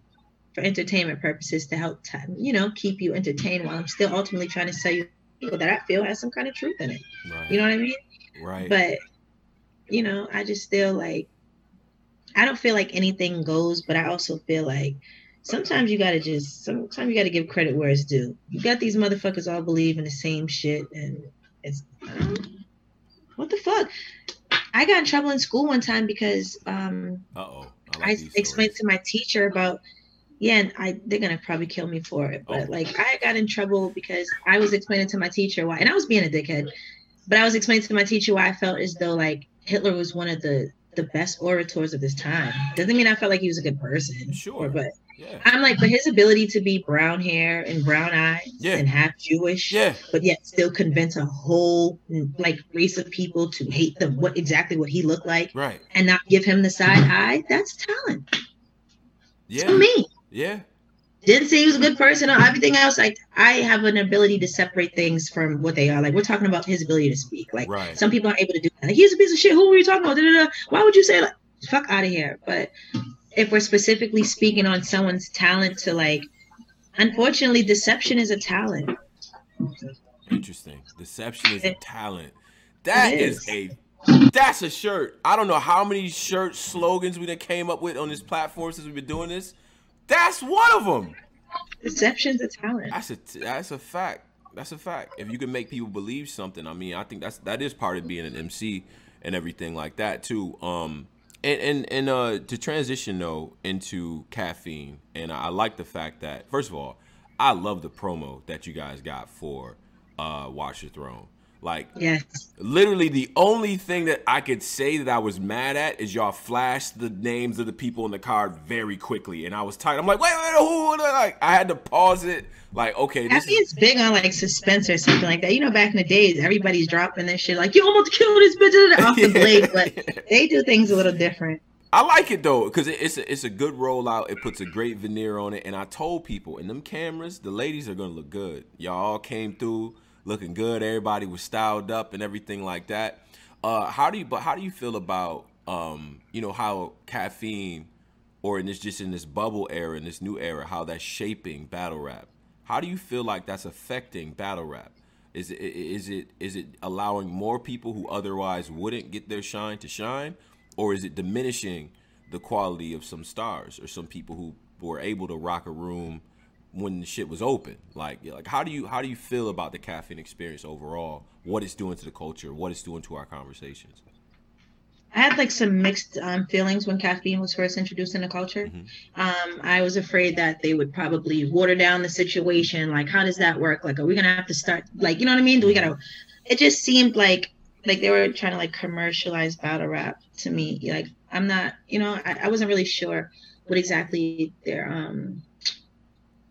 for entertainment purposes to help, t- you know, keep you entertained while I'm still ultimately trying to sell you people that I feel has some kind of truth in it. Right. You know what I mean? Right. But, you know, I just feel like, I don't feel like anything goes, but I also feel like sometimes you got to just, sometimes you got to give credit where it's due. You got these motherfuckers all believe in the same shit and it's, um, what the fuck? I got in trouble in school one time because um, Uh-oh. I, like I explained to my teacher about, yeah, and I, they're going to probably kill me for it. But, oh. like, I got in trouble because I was explaining to my teacher why, and I was being a dickhead, but I was explaining to my teacher why I felt as though, like, Hitler was one of the, the best orators of his time. Doesn't mean I felt like he was a good person. Sure. But yeah. I'm like, but his ability to be brown hair and brown eyes yeah. and half Jewish, yeah. but yet still convince a whole, like, race of people to hate them, what exactly what he looked like, right. and not give him the side eye, that's talent. Yeah. To me. Yeah. Didn't say he was a good person or everything else. Like, I have an ability to separate things from what they are. Like, we're talking about his ability to speak. Like, right. some people aren't able to do that. Like, he's a piece of shit. Who were you talking about? Da, da, da. Why would you say, like, fuck out of here? But if we're specifically speaking on someone's talent to, like, unfortunately, deception is a talent. Interesting. Deception is it, a talent. That is. is a That's a shirt. I don't know how many shirt slogans we done came up with on this platform since we've been doing this. That's one of them. Deception's a talent. That's a that's a fact. That's a fact. If you can make people believe something, I mean, I think that's that is part of being an M C and everything like that too. Um, and and and uh, to transition though into Caffeine, and I like the fact that first of all, I love the promo that you guys got for uh, Watch the Throne. Like, yes. literally the only thing that I could say that I was mad at is y'all flashed the names of the people in the card very quickly. And I was tired. I'm like, wait, wait, who? Like, I had to pause it. Like, okay. This I think is- it's big on, like, suspense or something like that. You know, back in the days, everybody's dropping this shit. Like, you almost killed this bitch off the blade. But they do things a little different. I like it, though, because it's a, it's a good rollout. It puts a great veneer on it. And I told people, in them cameras, the ladies are going to look good. Y'all all came through. Looking good, everybody was styled up and everything like that. Uh, how do you? But how do you feel about, um, you know, how Caffeine, or in this just in this bubble era, in this new era, how that's shaping battle rap? How do you feel like that's affecting battle rap? Is it is it is it allowing more people who otherwise wouldn't get their shine to shine, or is it diminishing the quality of some stars or some people who were able to rock a room when the shit was open? Like, like how do you how do you feel about the Caffeine experience overall? What it's doing to the culture? What it's doing to our conversations? I had like some mixed um, feelings when Caffeine was first introduced in the culture. Mm-hmm. Um, I was afraid that they would probably water down the situation. Like, how does that work? Like, are we gonna have to start? Like, you know what I mean? Do we gotta? It just seemed like like they were trying to like commercialize battle rap to me. Like, I'm not, you know, I, I wasn't really sure what exactly their um.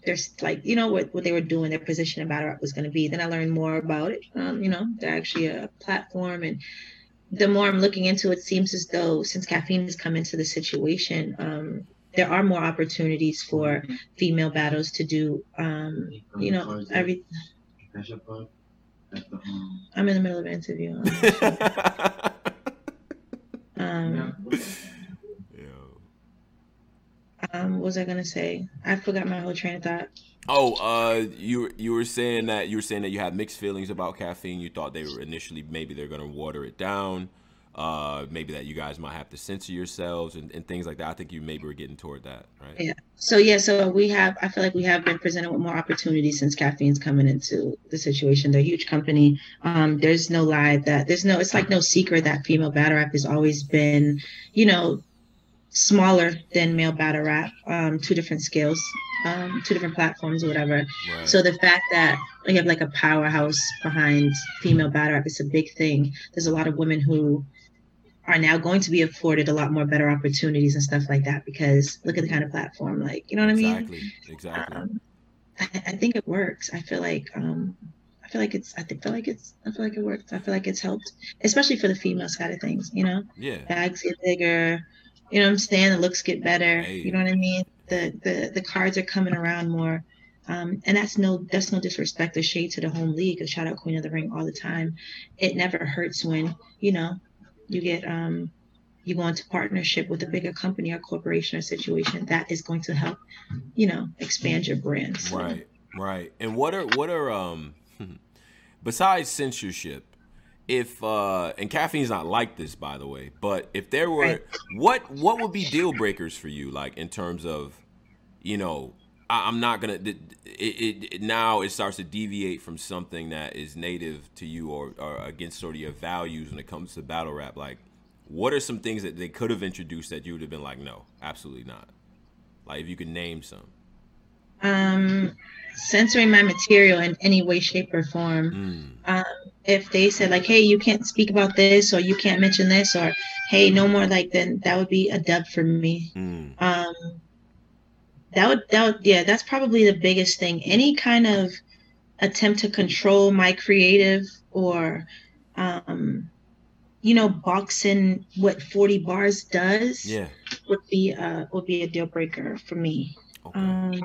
There's like, you know, what, what they were doing, their position in battle rap was going to be. Then I learned more about it. Um, you know, they're actually a platform. And the more I'm looking into it, seems as though since Caffeine has come into the situation, um, there are more opportunities for female battles to do, um, you know, every. I'm in the middle of an interview. um, Um, what was I gonna say? I forgot my whole train of thought. Oh, uh, you you were saying that you were saying that you had mixed feelings about Caffeine. You thought they were initially maybe they're gonna water it down, uh, maybe that you guys might have to censor yourselves and, and things like that. I think you maybe were getting toward that, right? Yeah. So yeah, so we have. I feel like we have been presented with more opportunities since Caffeine's coming into the situation. They're a huge company. Um, there's no lie that there's no. It's like no secret that female battle rap has always been, you know. Smaller than male battle rap, um, two different skills, um, two different platforms or whatever. Right. So the fact that we have like a powerhouse behind female battle rap is a big thing. There's a lot of women who are now going to be afforded a lot more better opportunities and stuff like that because look at the kind of platform, like, you know what I mean? Exactly, exactly. Um, I, I think it works. I feel like um, I feel like it's I feel like it's I feel like it works. I feel like it's helped, especially for the female side of things. You know, yeah, bags get bigger. You know what I'm saying? The looks get better. Hey. You know what I mean? The the the cards are coming around more. Um, and that's no that's no disrespect or shade to the home league. I shout out Queen of the Ring all the time. It never hurts when, you know, you get um you go into partnership with a bigger company or corporation or situation that is going to help, you know, expand your brand. So. Right, right. And what are what are um besides censorship, if uh and Caffeine's not like this, by the way, but if there were right. what what would be deal breakers for you, like in terms of, you know, I'm not gonna. It, it, it now it starts to deviate from something that is native to you or, or against sort of your values when it comes to battle rap. Like, what are some things that they could have introduced that you would have been like, no, absolutely not. Like, if you could name some. Um, censoring my material in any way, shape, or form. Mm. Um, if they said like, hey, you can't speak about this, or you can't mention this, or hey, no more like then that would be a dub for me. Mm. Um. That would, that would, yeah, that's probably the biggest thing. Any kind of attempt to control my creative or, um, you know, boxing what forty bars does yeah. would be uh would be a deal breaker for me. Okay. Um,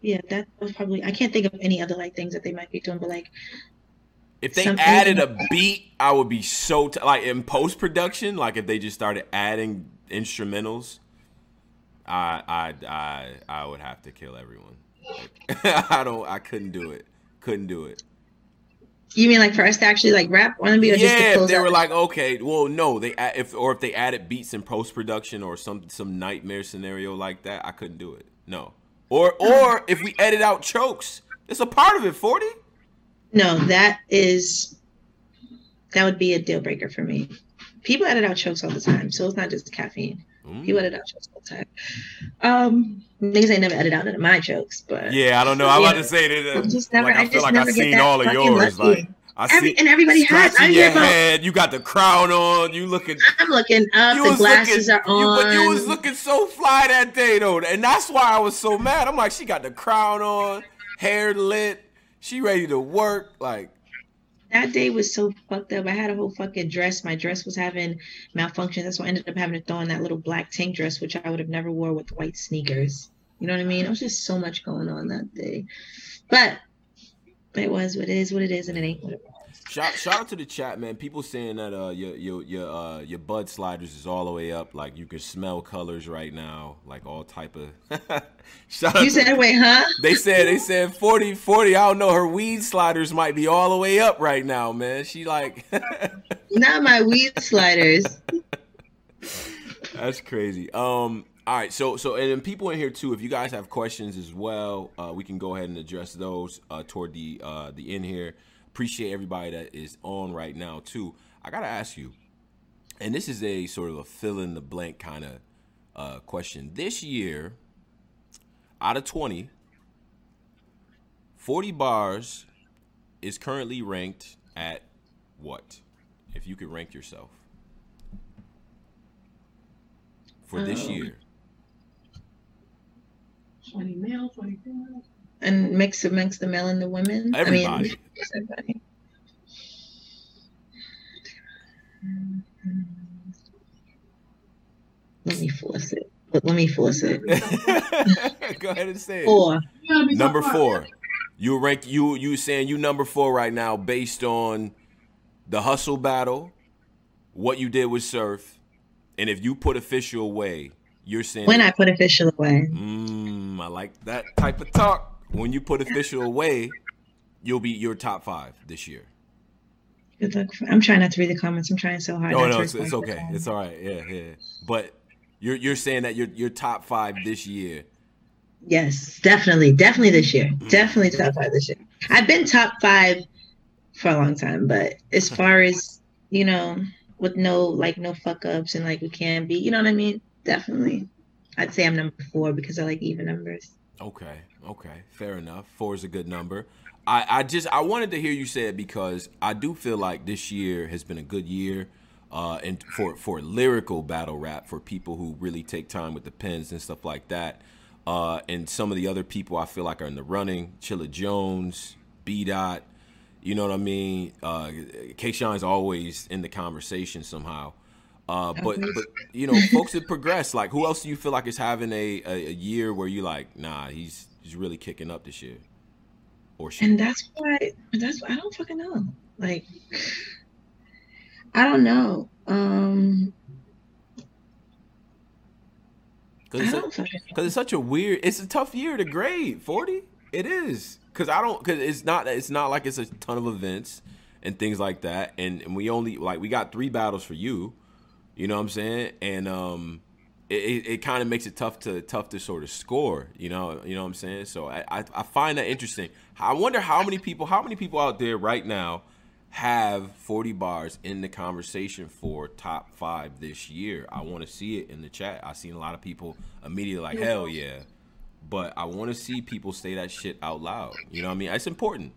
yeah, that was probably. I can't think of any other like things that they might be doing, but like, if they added a beat, I would be so t- like in post production. Like if they just started adding instrumentals. I I I I would have to kill everyone. Like, I don't. I couldn't do it. Couldn't do it. You mean like for us to actually like rap? Or yeah. Just to close if they out? Were like, okay, well, no, they if or if they added beats in post production or some some nightmare scenario like that, I couldn't do it. No. Or or if we edit out chokes, it's a part of it. forty. No, that is that would be a deal breaker for me. People edit out chokes all the time, so it's not just Caffeine. Mm. You edit out jokes all the time. Um, niggas ain't never edited out none of my jokes, but yeah, I don't know. I'm yeah. about to say that. Uh, just never, like, I, I feel like I've seen all of yours. Lucky. Like I Every, see, and everybody has. I your about, head. You got the crown on. You looking? I'm looking up. The glasses looking, are on. You, but you was looking so fly that day though, and that's why I was so mad. I'm like, she got the crown on, hair lit. She ready to work. Like. That day was so fucked up. I had a whole fucking dress. My dress was having malfunctions. That's why I ended up having to throw in that little black tank dress, which I would have never wore with white sneakers. You know what I mean? It was just so much going on that day. But it was what it is, what it is, and it ain't what it was. Shout, shout out to the chat, man. People saying that uh, your your your uh, your bud sliders is all the way up. Like you can smell colors right now. Like all type of. Shout you out said to... wait, huh? They said they said forty forty. I don't know. Her weed sliders might be all the way up right now, man. She like. Not my weed sliders. That's crazy. Um. All right. So so and then people in here too. If you guys have questions as well, uh, we can go ahead and address those uh, toward the uh, the end here. Appreciate everybody that is on right now too. I gotta ask you, and this is a sort of a fill in the blank kind of uh, question. This year, out of twenty, forty bars is currently ranked at what? If you could rank yourself for this um, year, twenty male, twenty female. And mix amongst the male and the women. Everybody. I mean, everybody. Let me force it. Let me force it. Go ahead and say four. It. Number four. You rank you you saying you number four right now based on the Hustle battle, what you did with Surf, and if you put Official away, you're saying when I put Official away. Mmm, I like that type of talk. When you put Official away, you'll be your top five this year. Good luck. I'm trying not to read the comments. I'm trying so hard. No, no, it's, it's okay. It's all right. Yeah, yeah. But you're you're saying that you're your top five this year. Yes, definitely, definitely this year. Mm. Definitely top five this year. I've been top five for a long time, but as far as you know, with no like no fuck ups and like we can be, you know what I mean? Definitely, I'd say I'm number four because I like even numbers. Okay. Okay. Fair enough. Four is a good number. I, I just I wanted to hear you say it because I do feel like this year has been a good year uh, and for for lyrical battle rap for people who really take time with the pens and stuff like that. Uh, and some of the other people I feel like are in the running, Chilla Jones, B-Dot, you know what I mean? Uh, Kayshawn's always in the conversation somehow. Uh, but, but, you know, folks that progress, like, who else do you feel like is having a, a, a year where you like, nah, he's, he's really kicking up this year? Or she? And that's why, that's why I don't fucking know. Like, I don't know. Um... Because it's, it's such a weird, it's a tough year to grade, forty. It is. Because I don't, because it's not, it's not like it's a ton of events and things like that. And, and we only, like, we got three battles for you. You know what I'm saying? And um, it, it, it kind of makes it tough to, tough to sort of score, you know, you know what I'm saying? So I, I, I find that interesting. I wonder how many people, how many people out there right now have forty bars in the conversation for top five this year. I want to see it in the chat. I've seen a lot of people immediately like, hell yeah. But I want to see people say that shit out loud. You know what I mean? It's important.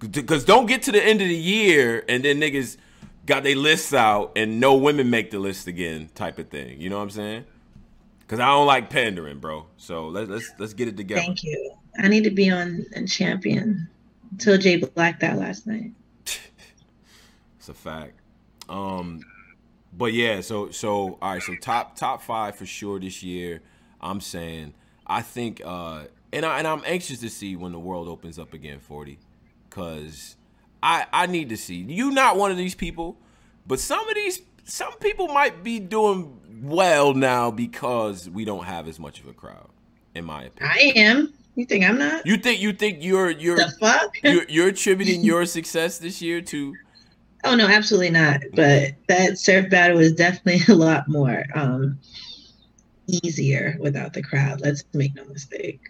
Because don't get to the end of the year and then niggas got their lists out and no women make the list again type of thing. You know what I'm saying? Because I don't like pandering, bro. So let's, let's, let's get it together. Thank you. I need to be on and champion. Until Jay Black that last night. It's a fact. Um, but yeah, so, so, all right. So top, top five for sure this year. I'm saying, I think, uh, and I, and I'm anxious to see when the world opens up again, forty, cause I, I need to see you not one of these people, but some of these, some people might be doing well now because we don't have as much of a crowd, in my opinion. I am. You think I'm not? You think, you think you're, you're, the fuck? you're, you're attributing your success this year to, oh, no, absolutely not. But that surf battle was definitely a lot more um, easier without the crowd. Let's make no mistake.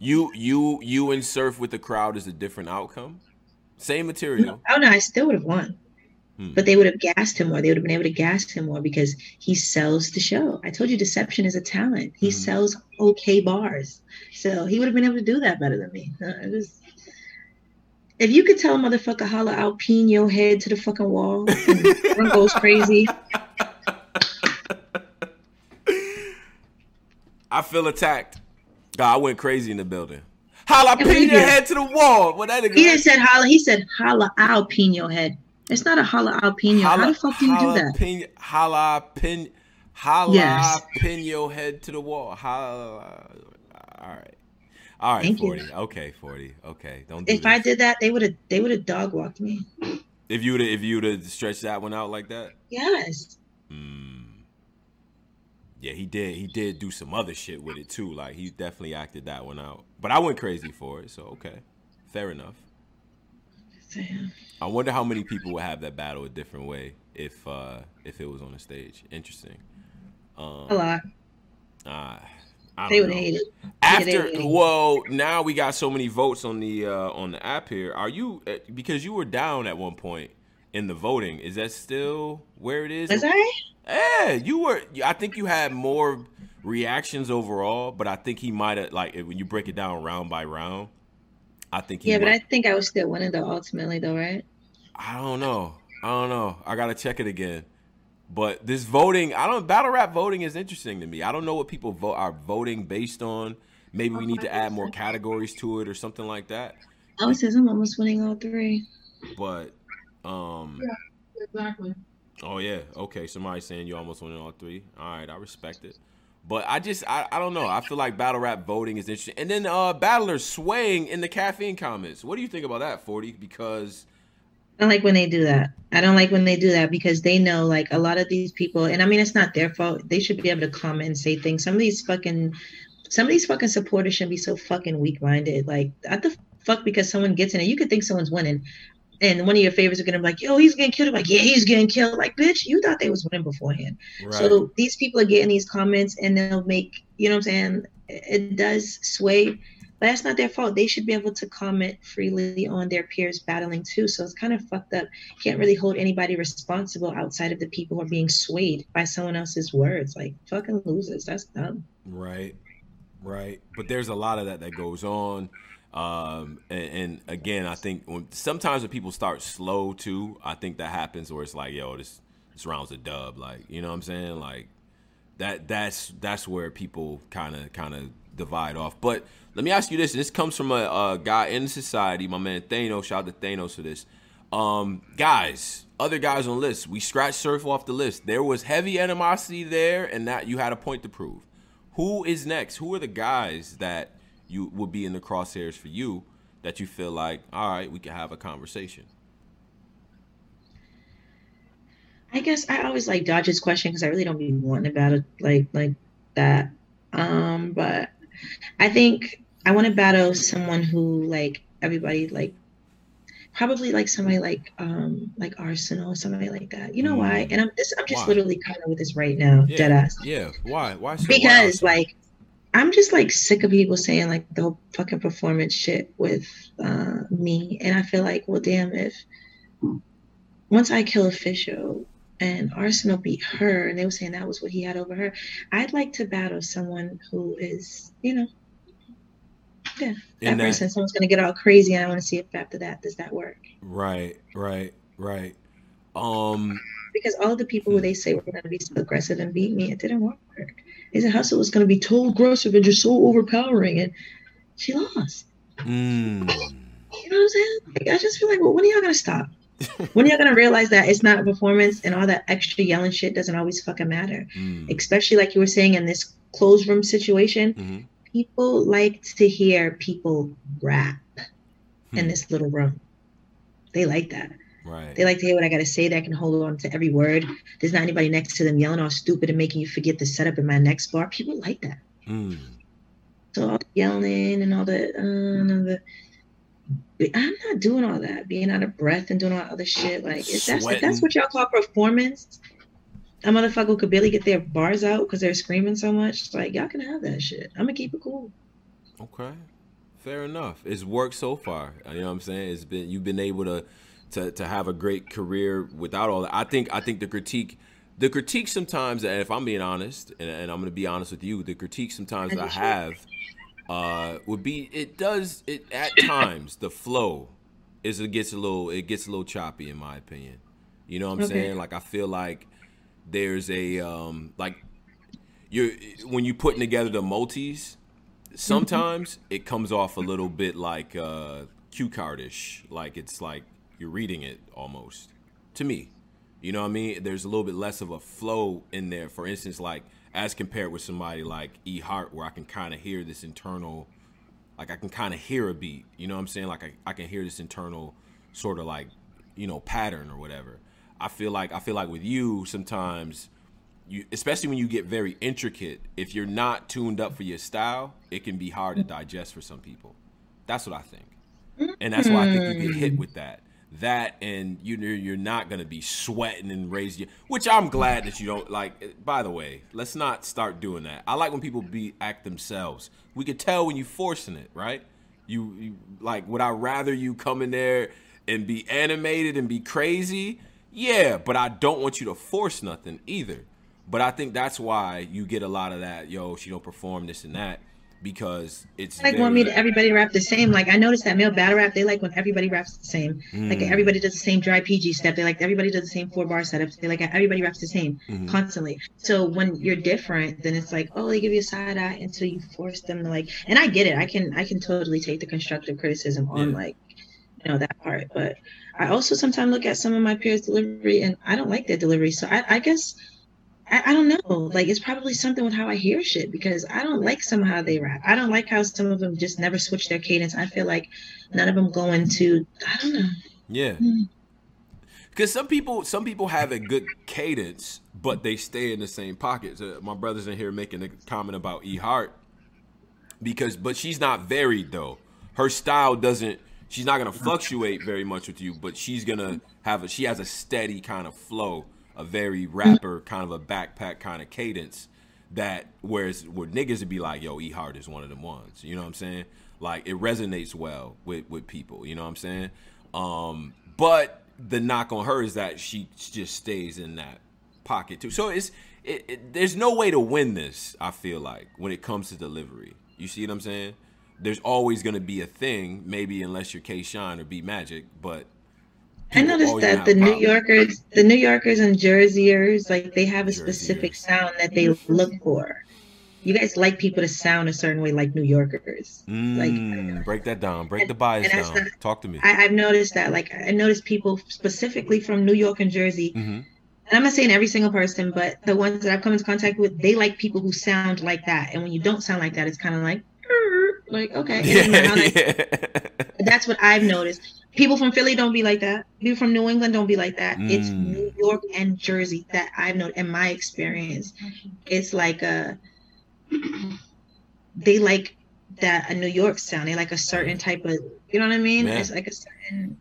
You you, you and surf with the crowd is a different outcome? Same material. No, oh, no, I still would have won. Hmm. But they would have gassed him more. They would have been able to gas him more because he sells the show. I told you deception is a talent. He mm-hmm. sells okay bars. So he would have been able to do that better than me. It was... If you could tell a motherfucker holla out, pin your head to the fucking wall, and everyone goes crazy. I feel attacked. God, I went crazy in the building. Holla, pin your head to the wall. What that nigga? He didn't said holla. He said holla out, pin your head. It's not a holla out, pin your. How the fuck do you do that? Pin, holla, pin, holla, yes. Pin your head to the wall. Holla. All right. All right, forty. Okay, forty. Okay, don't. Do if this. I did that, they would have. They would have dog walked me. If you would, if you would have stretched that one out like that. Yes. Mm. Yeah, he did. He did do some other shit with it too. Like he definitely acted that one out. But I went crazy for it, so okay, fair enough. Damn. I wonder how many people would have that battle a different way if uh, if it was on the stage. Interesting. Um, a lot. Ah. Uh, I they would hate it. After yeah, well, now we got so many votes on the uh, on the app here. Are you because you were down at one point in the voting? Is that still where it is? Is that? Yeah, you were. I think you had more reactions overall, but I think he might have like when you break it down round by round. I think he yeah, might. But I think I was still winning though ultimately though, right? I don't know. I don't know. I gotta check it again. But this voting, I don't. Battle rap voting is interesting to me. I don't know what people vote are voting based on. Maybe we need to add more categories to it or something like that. I was saying I'm almost winning all three. But, um. Yeah, exactly. Oh yeah. Okay. Somebody's saying you almost winning all three. All right. I respect it. But I just, I, I don't know. I feel like battle rap voting is interesting. And then, uh, battlers swaying in the caffeine comments. What do you think about that, forty? Because. I don't like when they do that. I don't like when they do that because they know like a lot of these people, and I mean, it's not their fault. They should be able to comment and say things. Some of these fucking, some of these fucking supporters shouldn't be so fucking weak-minded. Like, what the fuck? Because someone gets in it, you could think someone's winning, and one of your favorites are gonna be like, "Yo, he's getting killed." I'm like, "Yeah, he's getting killed." Like, bitch, you thought they was winning beforehand. Right. So these people are getting these comments, and they'll make, you know what I'm saying? It does sway. But that's not their fault. They should be able to comment freely on their peers battling too. So it's kind of fucked up. Can't really hold anybody responsible outside of the people who are being swayed by someone else's words. Like fucking losers. That's dumb. Right. Right. But there's a lot of that that goes on. Um, and, and again, I think when, sometimes when people start slow too, I think that happens where it's like, yo, this, this round's a dub. Like, you know what I'm saying? Like that, that's, that's where people kind of, kind of, divide off. But let me ask you this, and this comes from a, a guy in society, my man Thanos. Shout out to Thanos for this. Um, guys, other guys on the list, we scratched Surf off the list. There was heavy animosity there, and that you had a point to prove. Who is next? Who are the guys that you would be in the crosshairs for you that you feel like, all right, we can have a conversation? I guess I always like dodge this question because I really don't be wanting about it like like that. Um, but I think I want to battle someone who like everybody like, probably like somebody like um like Arsenal, somebody like that. You know mm. why? And I'm just I'm just why? literally kind of with this right now, yeah. dead ass. Yeah. Why? Why? So because why like I'm just like sick of people saying like the whole fucking performance shit with uh, me, and I feel like, well, damn, if once I kill Official and Arsenal beat her, and they were saying that was what he had over her, I'd like to battle someone who is, you know, yeah, that, that person. Someone's gonna get all crazy, and I want to see if after that does that work. Right, right, right. Um, because all the people who they say were gonna be so aggressive and beat me, it didn't work. Is it Hustle was gonna be too aggressive and just so overpowering, and she lost. Mm. You know what I'm saying? Like, I just feel like, well, when are y'all gonna stop? When are y'all gonna realize that it's not a performance, and all that extra yelling shit doesn't always fucking matter? Mm. Especially like you were saying in this closed room situation, mm-hmm. people like to hear people rap hmm. in this little room. They like that. Right. They like to hear what I gotta say. That I can hold on to every word. There's not anybody next to them yelling all stupid and making you forget the setup in my next bar. People like that. Mm. So all the yelling and all the, uh, and all the I'm not doing all that, being out of breath and doing all other shit. Like, if that's, if that's what y'all call performance, a motherfucker could barely get their bars out because they're screaming so much. Like, y'all can have that shit. I'm going to keep it cool. Okay. Fair enough. It's worked so far. You know what I'm saying? It's been, you've been able to, to, to have a great career without all that. I think, I think the critique, the critique sometimes, and if I'm being honest, and, and I'm going to be honest with you, the critique sometimes I have uh would be it does it at times the flow is it gets a little it gets a little choppy in my opinion. You know what I'm okay. saying? Like I feel like there's a um like you're when you're putting together the multis, sometimes it comes off a little bit like uh cue cardish. Like it's like you're reading it almost to me. You know what I mean? There's a little bit less of a flow in there. For instance, like as compared with somebody like E Hart, where I can kind of hear this internal, like I can kind of hear a beat, you know what I'm saying? Like I, I can hear this internal sort of like, you know, pattern or whatever. I feel like, I feel like with you sometimes, you, especially when you get very intricate, if you're not tuned up for your style, it can be hard to digest for some people. That's what I think. And that's why I think you get hit with that. That and you, you're not going to be sweating and raising, which I'm glad that you don't like. By the way, let's not start doing that. I like when people be act themselves. We could tell when you're forcing it, right? You, you like, would I rather you come in there and be animated and be crazy? Yeah, but I don't want you to force nothing either. But I think that's why you get a lot of that, yo, she don't perform this and that. Because it's I like want me to everybody rap the same. Like I noticed that male battle rap, they like when everybody raps the same. Mm. Like everybody does the same dry P G step. They like everybody does the same four bar setups. They like everybody raps the same mm-hmm. constantly. So when you're different, then it's like, oh, they give you a side eye until you force them to like. And I get it. I can I can totally take the constructive criticism on yeah. like you know that part. But I also sometimes look at some of my peers' delivery and I don't like their delivery. So I, I guess. I, I don't know. Like, it's probably something with how I hear shit because I don't like some how they rap. I don't like how some of them just never switch their cadence. I feel like none of them go into, I don't know. Yeah. Because some people some people have a good cadence, but they stay in the same pockets. Uh, my brother's in here making a comment about E Hart because, but she's not varied though. Her style doesn't, she's not going to fluctuate very much with you, but she's going to have a, she has a steady kind of flow. A very rapper kind of a backpack kind of cadence that whereas where niggas would be like, yo, E Hart is one of them ones. You know what I'm saying? Like it resonates well with, with people, you know what I'm saying? Um, but the knock on her is that she just stays in that pocket too. So it's, it, it, there's no way to win this. I feel like when it comes to delivery, you see what I'm saying? There's always going to be a thing, maybe unless you're K-Shine or B Magic, but People I noticed that the New Yorkers, the New Yorkers and Jerseyers, like they have a specific sound that they look for. you guys like people to sound a certain way, like New Yorkers. Mm, like, break that down. Break and, the bias down. Started, Talk to me. I, I've noticed that. Like, I noticed people specifically from New York and Jersey. Mm-hmm. And I'm not saying every single person, but the ones that I've come into contact with, they like people who sound like that. And when you don't sound like that, it's kind of like, like, okay. Yeah, know, like, yeah. That's what I've noticed. People from Philly don't be like that. People from New England don't be like that. Mm. It's New York and Jersey that I've known in my experience. It's like a, they like that a New York sound. They like a certain type of, you know what I mean? Yeah. It's like a certain...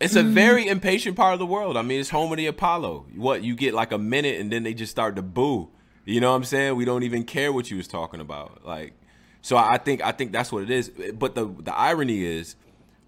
It's a very impatient part of the world. I mean, it's home of the Apollo. What, you get like a minute and then they just start to boo. You know what I'm saying? We don't even care what you was talking about. Like, so I think I think that's what it is. But the, the irony is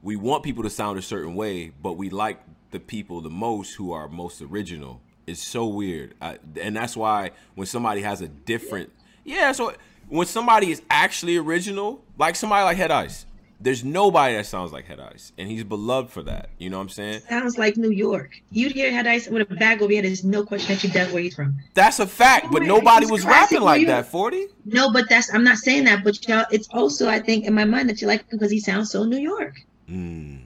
we want people to sound a certain way, but we like the people the most who are most original. It's so weird. I, and that's why when somebody has a different... Yeah, so when somebody is actually original, like somebody like Head Ice, there's nobody that sounds like Head Ice, and he's beloved for that. You know what I'm saying? Sounds like New York. You'd hear Head Ice with a bag over here. There's no question that you dug where he's from. That's a fact, but nobody was rapping like that, forty. No, but that's, I'm not saying that, but y'all, it's also, I think, in my mind that you like him because he sounds so New York. Mm.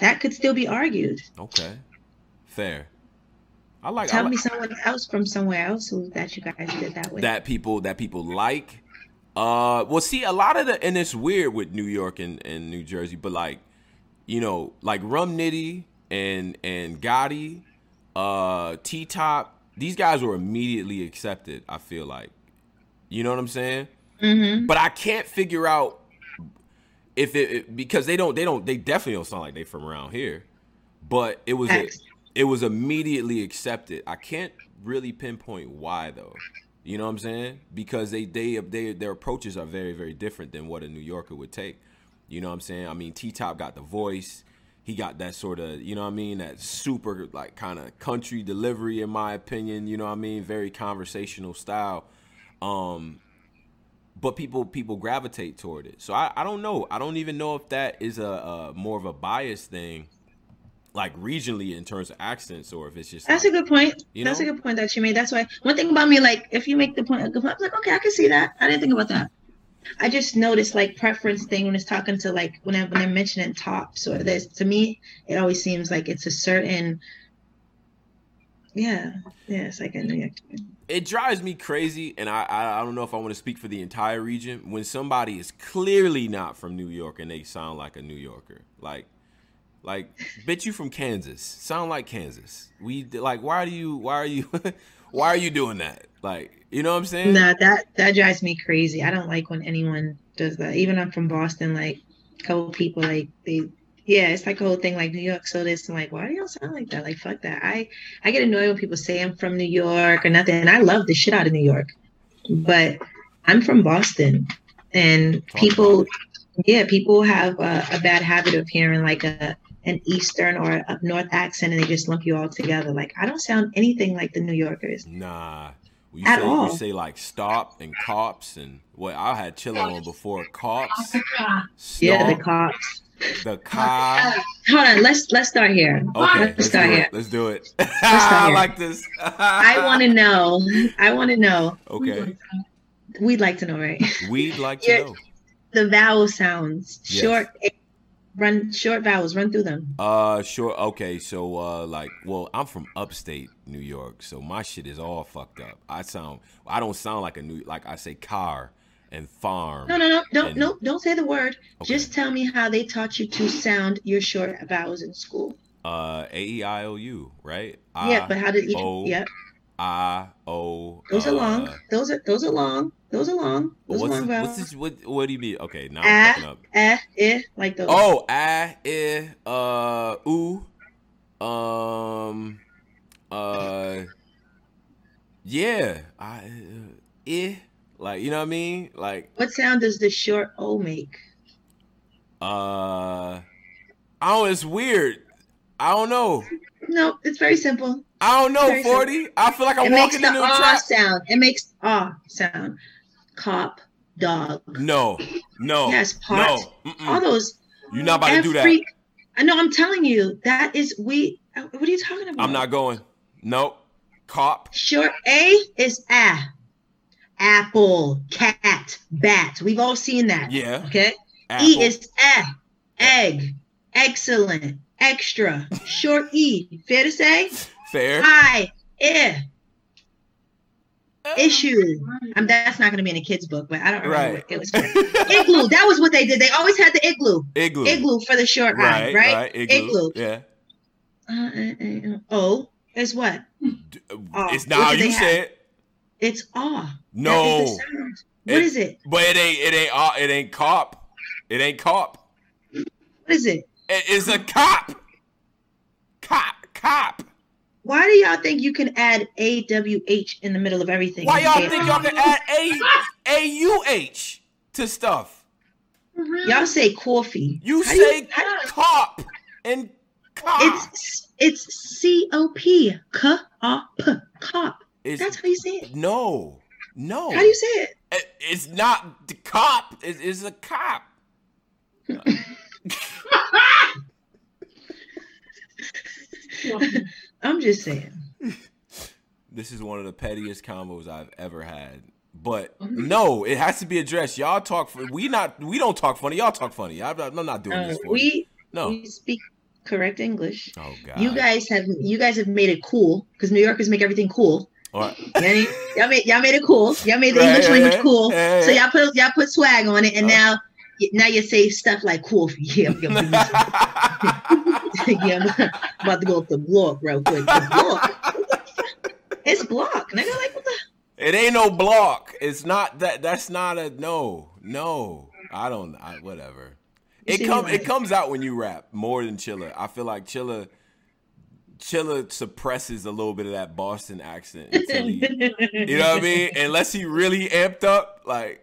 That could still be argued. Okay. Fair. I like. Tell I like, me someone else from somewhere else who that you guys did that with. That people, that people like. Uh, well, see, a lot of the, and it's weird with New York and, and New Jersey, but like, you know, like Rum Nitty and, and Gotti, uh, T-Top, these guys were immediately accepted, I feel like. You know what I'm saying? Mm-hmm. But I can't figure out if it, it, because they don't, they don't, they definitely don't sound like they from around here, but it was, a, it was immediately accepted. I can't really pinpoint why though. You know what I'm saying? Because they, they they their approaches are very, very different than what a New Yorker would take. You know what I'm saying? I mean, T-Top got the voice. He got that sort of, you know what I mean, that super like kind of country delivery, in my opinion. You know what I mean? Very conversational style. Um, but people people gravitate toward it. So I, I don't know. I don't even know if that is a, a more of a bias thing, like regionally in terms of accents, or if it's just that's like, a good point. You know? That's a good point that you made. That's why one thing about me, like if you make the point, I'm like, okay, I can see that. I didn't think about that. I just noticed like preference thing when it's talking to like when I when I'm mentioning tops or this. To me, it always seems like it's a certain. Yeah, yeah, it's like a New York. It drives me crazy, and I I don't know if I want to speak for the entire region when somebody is clearly not from New York and they sound like a New Yorker, like. Like, bitch, you from Kansas. Sound like Kansas. We like, why do you, why are you, why are you doing that? Like, you know what I'm saying? Nah, that that drives me crazy. I don't like when anyone does that. Even I'm from Boston. Like, a couple people, like they, yeah, it's like a whole thing. Like New York, so this, and like, why do y'all sound like that? Like, fuck that. I I get annoyed when people say I'm from New York or nothing. And I love the shit out of New York, but I'm from Boston, and people, yeah, people have a, a bad habit of hearing like a. an Eastern or up North accent, and they just lump you all together. Like, I don't sound anything like the New Yorkers. Nah. Well, you at say, all. You say, like, stop and cops and, well, I had Chilla on before. Cops. Stop, yeah, the cops. The cops. Hold on. Let's let's start here. Okay. Let's, let's start here. Let's do it. Let's I like this. I want to know. I want to know. Okay. We'd like to know, right? We'd like to Your, know. The vowel sounds. Yes. Short Run short vowels. Run through them. Uh, sure. Okay, so uh, like, well, I'm from upstate New York, so my shit is all fucked up. I sound, I don't sound like a new, like I say car and farm. No, no, no, don't, and, no, don't say the word. Okay. Just tell me how they taught you to sound your short vowels in school. Uh, A E I O U, right? Yeah, I, but how did each? O, yep. I O. Those uh, are long. Those are those are long. Those are long. Those what's, are long vowels. What's this, what, what do you mean? Okay, now I'm fucking up. Eh, eh, like those. Oh, ah, eh, uh, ooh, um, uh, yeah, I, uh, eh, like, you know what I mean? Like, what sound does the short O make? Uh, oh, it's weird. I don't know. No, it's very simple. I don't know, forty. Simple. I feel like I'm it walking into a trap. Sound. It makes the ah sound. Cop, dog. No, no. Yes, pot. No, mm-mm. All those. You're not about every, to do that. I know. I'm telling you, that is we. What are you talking about? I'm not going. Nope. Cop. Short A is ah. apple, cat, bat. We've all seen that. Yeah. Okay. Apple. E is eh, egg, excellent, extra, short E. Fair to say? Fair. I, eh. Issue. I mean, that's not going to be in a kid's book, but I don't remember right. what it was. Igloo. That was what they did. They always had the igloo. Igloo. Igloo for the short right, eye, right? right. Igloo. igloo. Yeah. Uh, uh, uh, oh, is what? D- oh. It's now nah, you said. It's aw. No. Is what it, is it? But it ain't. It ain't. Uh, it ain't cop. It ain't cop. What is it? It is a cop. Cop. Cop. Why do y'all think you can add A W H in the middle of everything? Why y'all think y'all can add A- A U H to stuff? Mm-hmm. Y'all say coffee. You how say you, cop and cop. It's it's C O P. C O P. Cop. It's, That's how you say it. No. No. How do you say it? it it's not the cop. It, it's a cop. I'm just saying. This is one of the pettiest combos I've ever had. But no, it has to be addressed. Y'all talk. We not. We don't talk funny. Y'all talk funny. I'm not, I'm not doing uh, this for we, you. No. We speak correct English. Oh God. You guys have. You guys have made it cool because New Yorkers make everything cool. All right. Y'all made. Y'all made it cool. Y'all made the right, English right, language right, cool. Right. So y'all put. Y'all put swag on it, and oh. now. Now you say stuff like cool for you. I'm gonna do this. Yeah, I'm about to go up the block real quick. The block. It's block. Nigga, like what the? It ain't no block. It's not that. That's not a no. No, I don't. I, whatever. You it comes. It right. comes out when you rap more than Chilla. I feel like Chilla. Chilla suppresses a little bit of that Boston accent. Until he, you know what I mean? Unless he really amped up, like.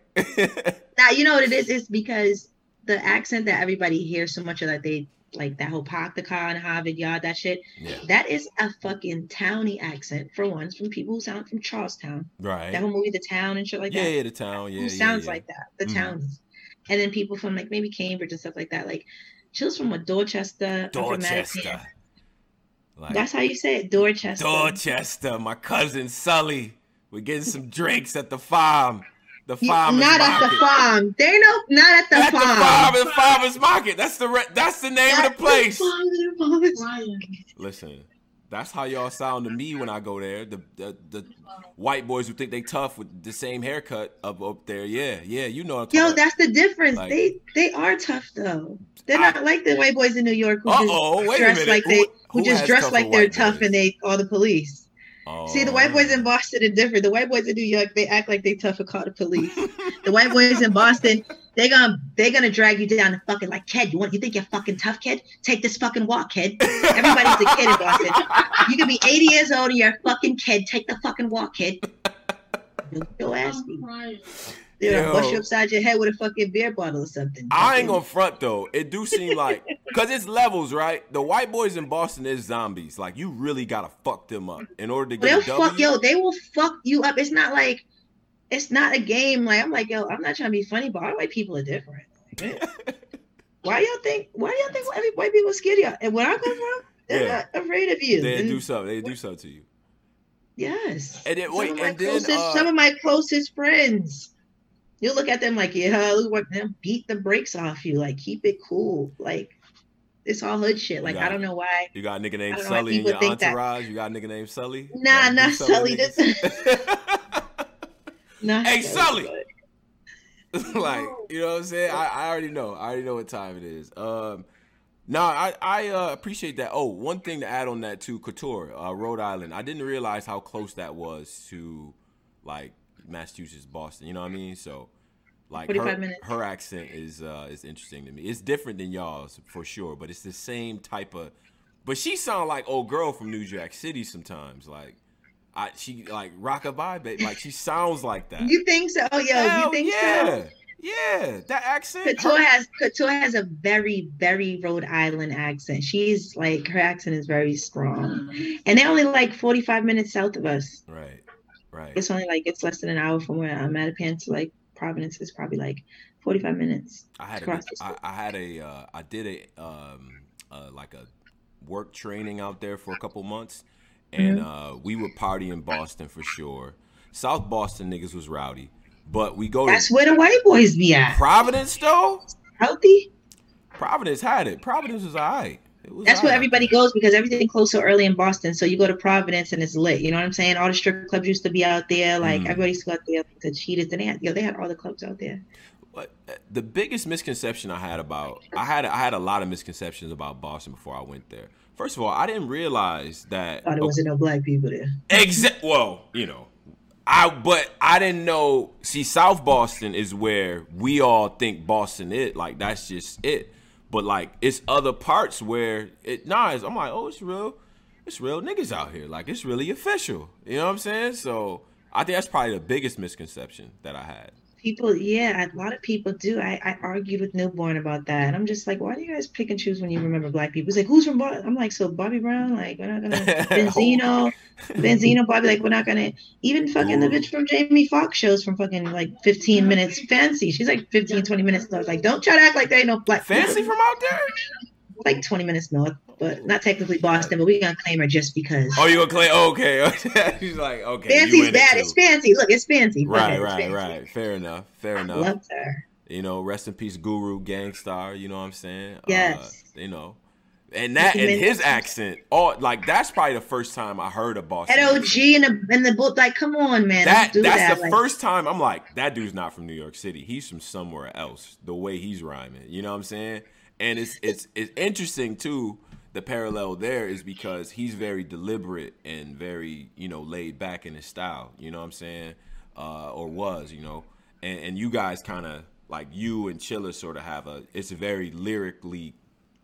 Now, you know what it is? It's because the accent that everybody hears so much of, that they like that whole Paktakan, Harvard, Yard, that shit. Yeah. That is a fucking townie accent for one, from people who sound from Charlestown. Right. That whole movie, The Town and shit like yeah, that. Yeah, The Town. Yeah. Who yeah, sounds yeah. like that? The mm-hmm. townies. And then people from like maybe Cambridge and stuff like that. Like, Chill's from what? Dorchester. Dorchester. Like, that's how you say it. Dorchester. Dorchester. My cousin Sully. We're getting some drinks at the farm. The farm not market. At the farm. They know not at the at farm. At the farm, the farmer's market. That's the re- that's the name that's of the place. The farm, the Listen, that's how y'all sound to me when I go there. The the, the white boys who think they tough with the same haircut up up there. Yeah, yeah, you know. What I'm Yo, about. That's the difference. Like, they they are tough though. They're not I, like the white boys in New York who uh-oh, just dress like they who, who, who just dress like they're tough boys? And they are the police. Oh. See, the white boys in Boston are different. The white boys in New York, they act like they tough and call the police. The white boys in Boston, they gonna they gonna drag you down and fucking like, kid, you want you think you're fucking tough, kid? Take this fucking walk, kid. Everybody's a kid in Boston. You can be eighty years old and you're a fucking kid. Take the fucking walk, kid. Your ass beat. They're gonna bust you upside your head with a fucking beer bottle or something. I ain't gonna front though. It do seem like because it's levels, right? The white boys in Boston is zombies. Like you really gotta fuck them up in order to get. They'll a W. fuck yo. They will fuck you up. It's not like it's not a game. Like I'm like yo. I'm not trying to be funny, but all white people are different. Like, why y'all think? Why do y'all think every white people are scared of y'all? And where I come from, they're yeah. not afraid of you. They and, do something. They do something to you. Yes. And then wait. Some of my, and closest, then, uh, some of my closest friends. You look at them like, yeah, look what them beat the brakes off you. Like, keep it cool. Like, it's all hood shit. Like, got, I don't know why. You got a nigga named Sully in your entourage? That. You got a nigga named Sully? Nah, not nah, Sully. This... nah, hey, Sully! Sully. Like, you know what I'm saying? I, I already know. I already know what time it is. Um, nah, I, I uh, appreciate that. Oh, one thing to add on that, too. Couture, uh, Rhode Island. I didn't realize how close that was to, like, Massachusetts, Boston, you know what I mean? So, like, her, her accent is uh, is interesting to me. It's different than y'all's for sure, but it's the same type of. But she sound like old girl from New Jack City sometimes. Like, I she like rockabye, baby. Like she sounds like that. You think so? Oh, yo, Hell, you think yeah. so? Yeah, that accent. Couture her... has Couture has a very very Rhode Island accent. She's like her accent is very strong, and they're only like forty-five minutes south of us. Right. Right. It's only like it's less than an hour from where I'm at. Mattapan to like Providence is probably like forty-five minutes. I had a, I, I had a uh, I did a um uh, like a work training out there for a couple months, and mm-hmm. uh, we would party in Boston for sure. South Boston niggas was rowdy. But we go That's to- where the white boys be at. Providence, though? Healthy? Providence had it. Providence was all right. It was That's all right. where everybody goes because everything closed so early in Boston. So you go to Providence and it's lit. You know what I'm saying? All the strip clubs used to be out there. Like, mm. everybody used to go out there like, to cheat. They had, you know, they had all the clubs out there. But the biggest misconception I had about I had I had a lot of misconceptions about Boston before I went there. First of all, I didn't realize that oh, there wasn't okay, no black people there. Exact. Well, you know, I but I didn't know. See, South Boston is where we all think Boston is. Like that's just it. But like it's other parts where it nah. It's, I'm like, oh, it's real. It's real niggas out here. Like it's really official. You know what I'm saying? So I think that's probably the biggest misconception that I had. People, yeah, a lot of people do. I, I argued with Newborn about that. And I'm just like, why do you guys pick and choose when you remember black people? He's like, who's from Boston? I'm like, so Bobby Brown? Like, we're not going to. Benzino. Benzino, Bobby. Like, we're not going to. Even fucking Ooh. the bitch from Jamie Foxx shows from fucking like fifteen minutes. Fancy. She's like fifteen, twenty minutes. So I was like, don't try to act like there ain't no black people. Fancy from out there? Like twenty minutes north, but not technically Boston, but we gonna claim her just because. Oh, you gonna claim? Oh, okay, she's like, okay. Fancy's bad. It's fancy. Look, it's fancy. Right, ahead, right, fancy. right. Fair enough. Fair I enough. Loved her. You know, rest in peace, Guru Gangstar. You know what I'm saying? Yes. Uh, you know, and that and his accent, all like that's probably the first time I heard a Boston. At O G and the and the book, like, come on, man. That that's that. the like, first time I'm like, that dude's not from New York City. He's from somewhere else. The way he's rhyming, you know what I'm saying? And it's it's it's interesting too. The parallel there is because he's very deliberate and very you know laid back in his style. You know what I'm saying, uh, or was you know, and, and you guys kind of like you and Chilla sort of have a. It's very lyrically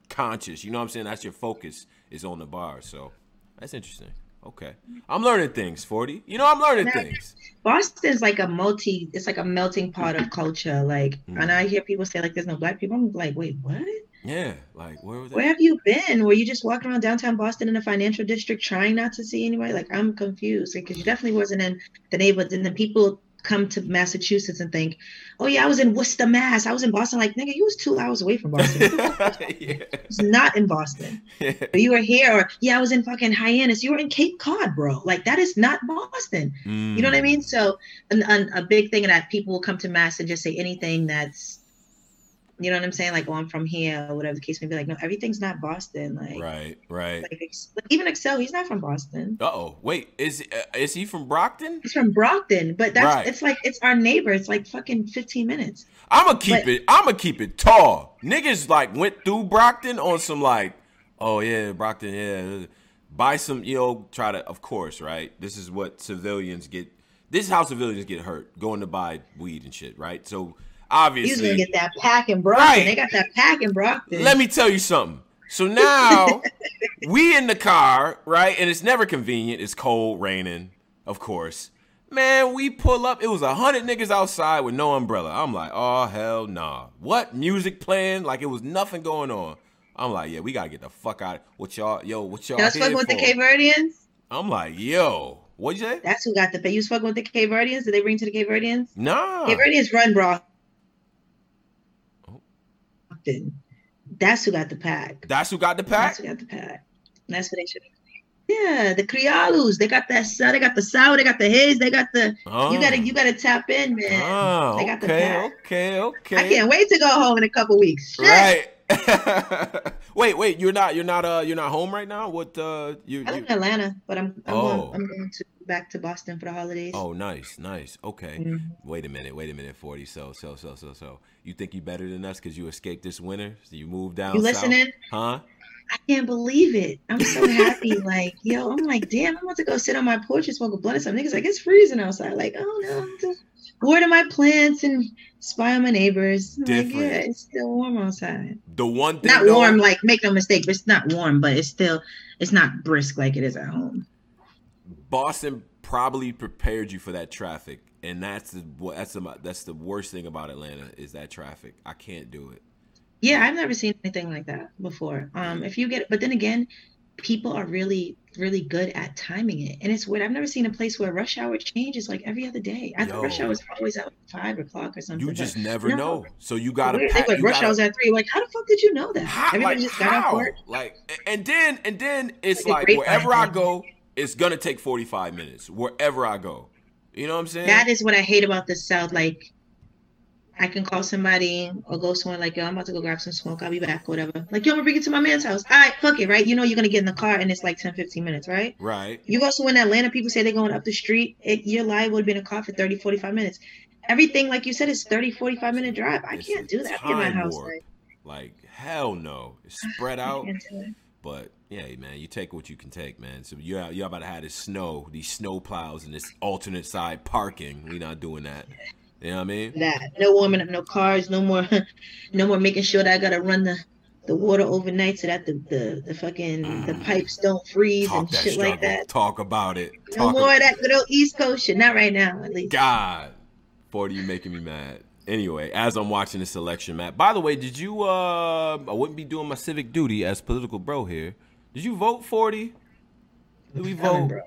conscious. You know what I'm saying. That's your focus is on the bar. So that's interesting. Okay, I'm learning things, forty. You know, I'm learning now, things. Boston's like a multi. It's like a melting pot of culture. Like, mm. and I hear people say like, "There's no black people." I'm like, wait, what? Yeah, like where was that? Where have you been? Were you just walking around downtown Boston in the financial district trying not to see anybody? Like, I'm confused because like, you definitely wasn't in the neighborhood. And then people come to Massachusetts and think, oh yeah, I was in Worcester, Mass. I was in Boston. Like, nigga, you was two hours away from Boston. yeah. It's not in Boston. Yeah. But you were here. Or yeah, I was in fucking Hyannis. You were in Cape Cod, bro. Like, that is not Boston. Mm. You know what I mean? So and, and a big thing that people will come to Mass and just say anything that's, you know what I'm saying? Like, oh, I'm from here, or whatever the case may be. Like, no, everything's not Boston. Like, right, right. Like, even Excel, he's not from Boston. Uh-oh. Wait, is uh, is he from Brockton? He's from Brockton, but that's right. It's like it's our neighbor. It's like fucking fifteen minutes. I'ma keep but, it. I'ma keep it tall. Niggas like went through Brockton on some like, oh yeah, Brockton, yeah. Buy some, you know, try to. Of course, right. This is what civilians get. This is how civilians get hurt going to buy weed and shit, right? So. Obviously, you're gonna get that pack in Brockton. Right. They got that pack in Brockton. Let me tell you something. So now we in the car, right? And it's never convenient. It's cold, raining, of course. Man, we pull up. It was a hundred niggas outside with no umbrella. I'm like, oh hell nah. What music playing? Like it was nothing going on. I'm like, yeah, we gotta get the fuck out. What y'all, yo, what y'all? That's fucking with the Cape Verdeans. I'm like, yo. What'd you say? That's who got the pay. You was fucking with the Cape Verdeans? Did they bring to the Cape Verdeans? Nah. Cape Verdeans run, bro. That's who got the pack. That's who got the pack. That's who got the pack. And that's what they should. Yeah, the Criollos. They got that. They got the sour. They got the haze. They got the. Oh. You gotta. You gotta tap in, man. Oh, they got okay, the pack. Okay. Okay. I can't wait to go home in a couple weeks. Shit. Right. wait, wait. You're not. You're not. Uh. You're not home right now. What? Uh. You. I'm you... in Atlanta, but I'm. I'm, oh. going, I'm going to back to Boston for the holidays. Oh, nice, nice. Okay. Mm-hmm. Wait a minute. Wait a minute. forty. So, so, so, so, so. You think you better than us because you escaped this winter? So you moved down. You south? Listening? Huh? I can't believe it. I'm so happy. Like, yo, I'm like, damn, I'm about to go sit on my porch and smoke a blunt or something. Niggas like, it's freezing outside. Like, oh, no, I'm just water my plants and spy on my neighbors. I'm Different. Like, yeah, it's still warm outside. The one thing. Not though, warm, like, make no mistake, but it's not warm, but it's still, it's not brisk like it is at home. Boston probably prepared you for that traffic. And that's the, that's the, that's the worst thing about Atlanta is that traffic. I can't do it. Yeah, I've never seen anything like that before. Um, if you get, but then again, people are really, really good at timing it, and it's weird. I've never seen a place where rush hour changes like every other day. I Yo, thought rush hour was always at like five o'clock or something. You just never no. know. So you got to. Like rush gotta, hours at three. Like, how the fuck did you know that? How, Everybody like, just got how? off work. Like, and then and then it's, it's like, like wherever I go, it's gonna take forty-five minutes. Wherever I go, You know what I'm saying? That is what I hate about the South. Like, I can call somebody or go somewhere like, yo, I'm about to go grab some smoke. I'll be back, whatever. Like, yo, I'm gonna bring it to my man's house. All right, fuck it, right? You know you're gonna get in the car and it's like ten, fifteen minutes, right? Right. You go somewhere in Atlanta, people say they're going up the street. It, your life would have been in the car for thirty, forty-five minutes. Everything, like you said, is thirty, forty-five minute drive. I it's can't do that in my house. Like. like, hell no. It's spread out. But yeah, man, you take what you can take, man. So you're out, you're about to have this snow, these snow plows and this alternate side parking. We're not doing that. You know what I mean? That no warming up, no cars, no more, no more making sure that I gotta run the, the water overnight so that the the, the fucking mm. the pipes don't freeze Talk and shit struggle. like that. Talk about it. No Talk more about of that good old East Coast shit. Not right now, at least. God, forty, you making me mad. Anyway, as I'm watching this election, Matt. By the way, did you? Uh, I wouldn't be doing my civic duty as political bro here. Did you vote, forty? Did we vote? Bro.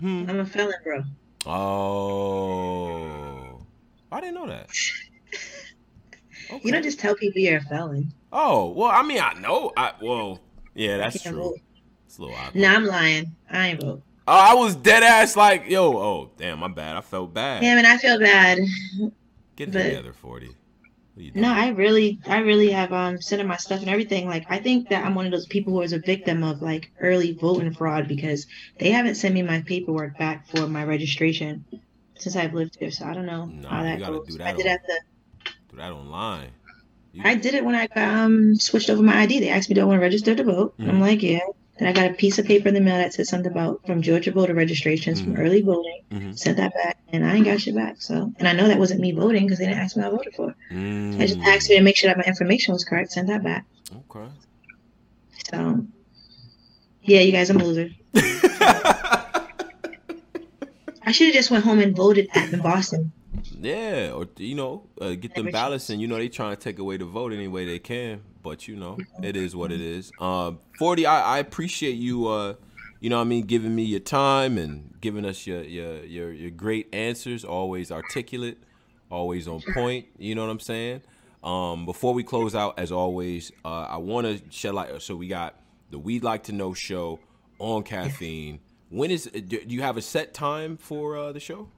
Hmm. I'm a felon, bro. Oh, I didn't know that. Okay. You don't just tell people you're a felon. Oh well, I mean, I know. I well, yeah, that's true. Vote. It's a little awkward. Nah, I'm lying. I ain't vote. Oh, I was dead ass like, yo, oh damn, my bad. I felt bad. Damn, and I feel bad. Get but, together, forty. No, I really, I really have um sent in my stuff and everything. Like, I think that I'm one of those people who is a victim of like early voting fraud because they haven't sent me my paperwork back for my registration since I've lived here. So I don't know nah, how that you gotta goes. Do that I did on, at the. Do that online. You, I did it when I um switched over my I D. They asked me, "Do I want to register to vote?" Mm. I'm like, "Yeah." And I got a piece of paper in the mail that said something about from Georgia voter registrations mm-hmm. from early voting. Mm-hmm. Sent that back, and I ain't got shit back. So, and I know that wasn't me voting because they didn't ask me what I voted for. Mm. I just asked me to make sure that my information was correct. Sent that back. Okay. So, yeah, you guys, I'm a loser. I should have just went home and voted at in Boston. Yeah, or you know, uh, get them ballots, and you know they trying to take away the vote any way they can. But you know, it is what it is. Um, forty, I, I appreciate you. Uh, you know, what I mean, giving me your time and giving us your, your your your great answers. Always articulate, always on point. You know what I'm saying? Um, before we close out, as always, uh, I want to shed light. So we got the We'd Like to Know show on Caffeine. When is? Do you have a set time for uh, the show?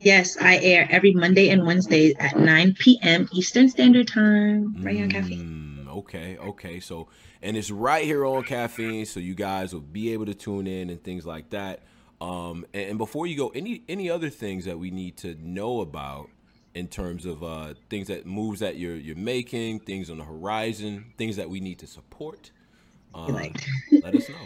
Yes, I air every Monday and Wednesday at nine p.m. Eastern Standard Time, right here on Caffeine. Mm, okay, okay. So, and it's right here on Caffeine, so you guys will be able to tune in and things like that. Um, and, and before you go, any any other things that we need to know about in terms of uh, things that moves that you're you're making, things on the horizon, things that we need to support? Uh, like. Let us know.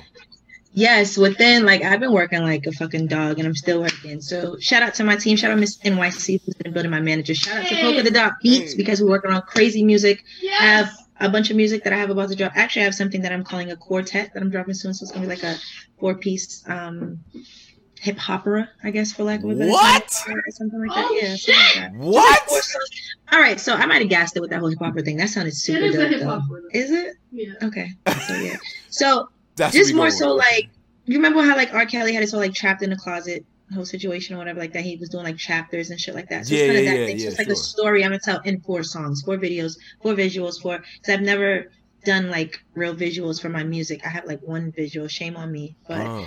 Yes, within, like, I've been working like a fucking dog, and I'm still working. So shout out to my team. Shout out Miss N Y C, who's been building my manager. Shout out to Polka the Dot Beats, because we're working on crazy music. Yes. I have a bunch of music that I have about to drop. Actually, I have something that I'm calling a quartet that I'm dropping soon. So it's going to be like a four-piece um, hip-hopera, I guess, for lack of a better What? Or something like that. Oh, yeah, shit. Like that. What? All right, so I might have gassed it with that whole hip-hopera thing. That sounded super dope, though. It is a hip-hopera. Is it? Yeah. Okay. So, yeah. So... That's just more so with. Like, you remember how like R. Kelly had his whole like trapped in the closet whole situation or whatever like that. He was doing like chapters and shit like that. So yeah, it's kind of yeah, that yeah, thing. So yeah, it's sure. like a story I'm gonna tell in four songs, four videos, four visuals, four. Because I've never done like real visuals for my music. I have like one visual. Shame on me. But oh.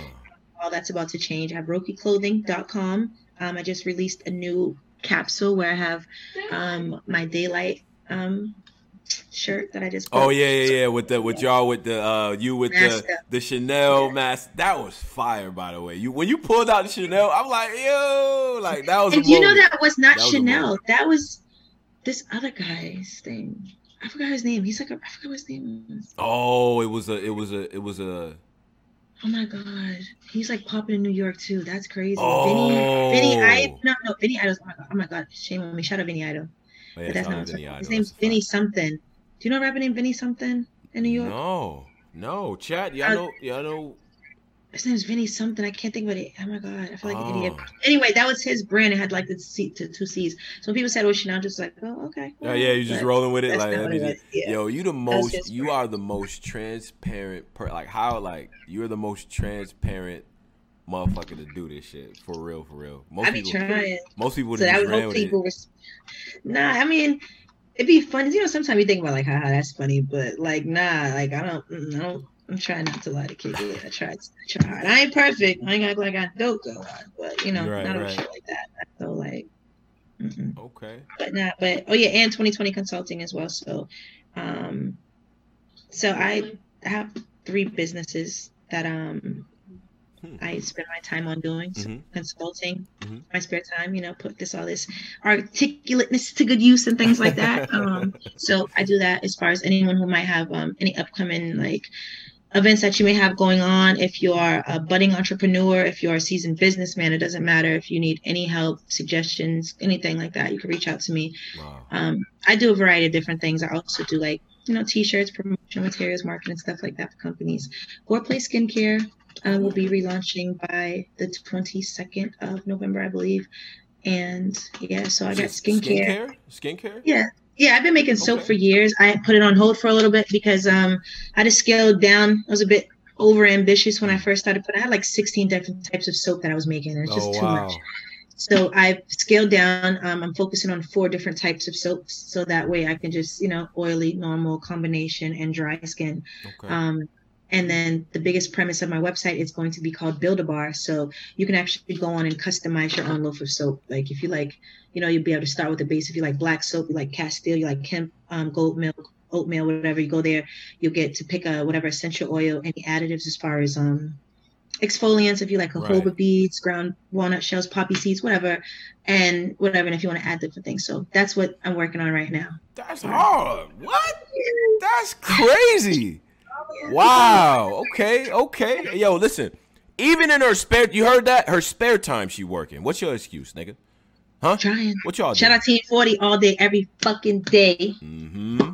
all that's about to change. I have roki clothing dot com. Um, I just released a new capsule where I have um my Daylight um. shirt that I just bought. Oh yeah yeah yeah with the with y'all with the uh you with mask the up. the Chanel yeah. mask. That was fire, by the way. You when you pulled out the Chanel, I'm like, yo, like that was and you know that was not that Chanel was that was this other guy's thing. I forgot his name. He's like a, I forgot what his name was. Oh, it was a it was a it was a oh my god, he's like popping in New York too. That's crazy. Oh. Vinny Vinny I no no Vinny Idol's oh my god, oh my god. Shame on me. Shout out Vinny Idol. Oh, yeah, but that's not Vinny Idol. His name's Vinny something. Do you know a rapper named Vinny something in New York? No, no, chat. Y'all uh, know, y'all know. His name's Vinny something. I can't think of it. Oh my god, I feel like oh. an idiot. Anyway, that was his brand. It had like the C to two C's. So when people said, "Oh, Chanel," just like, "Oh, okay." Well, oh yeah, you just rolling with it, like. That it yeah. Yo, you the most. You are the most transparent. Per, like how, like you're the most transparent motherfucker to do this shit for real, for real. Most I be people, trying. Most people so just ran with people it. Was, nah, I mean, it'd be fun. You know, sometimes you think about like, haha, that's funny, but like, nah, like I don't, I don't I'm trying not to lie to K D. I try, I try hard. I ain't perfect. I ain't act like I don't go hard, but you know, right, not right. shit like that. So like, mm-mm. okay, but not. But oh yeah, and twenty twenty consulting as well. So, um, so I have three businesses that um hmm. I spend my time on doing so mm-hmm. consulting, mm-hmm. my spare time. You know, put this all this articulateness to good use and things like that. um, so I do that as far as anyone who might have um any upcoming like. events that you may have going on. If you are a budding entrepreneur, if you are a seasoned businessman, it doesn't matter. If you need any help, suggestions, anything like that, you can reach out to me. Wow. Um, I do a variety of different things. I also do like, you know, t-shirts, promotional materials, marketing, stuff like that for companies. Foreplay Skincare uh, will be relaunching by the twenty-second of November, I believe. And yeah, so I got skincare. Skincare? Skincare? Yeah. Yeah, I've been making soap okay. for years. I put it on hold for a little bit because um, I just scaled down. I was a bit over ambitious when I first started, but I had like sixteen different types of soap that I was making. It was just oh, too wow. much. So I've scaled down. Um, I'm focusing on four different types of soaps. So that way I can just, you know, oily, normal, combination, and dry skin. Okay. Um, and then the biggest premise of my website is going to be called Build a Bar. So you can actually go on and customize your own loaf of soap. Like if you like, you know, you'll be able to start with the base. If you like black soap, you like Castile, you like hemp, um, gold milk, oat meal, whatever. You go there, you'll get to pick a whatever essential oil, any additives as far as um, exfoliants, if you like jojoba right. beads, ground walnut shells, poppy seeds, whatever, and whatever. And if you want to add different things. So that's what I'm working on right now. That's hard. What? That's crazy. Wow. Okay. Okay. Yo, listen. Even in her spare, you heard that? Her spare time, she working. What's your excuse, nigga? Huh? Trying. What y'all? Shout out Team forty all day, every fucking day. Mm-hmm.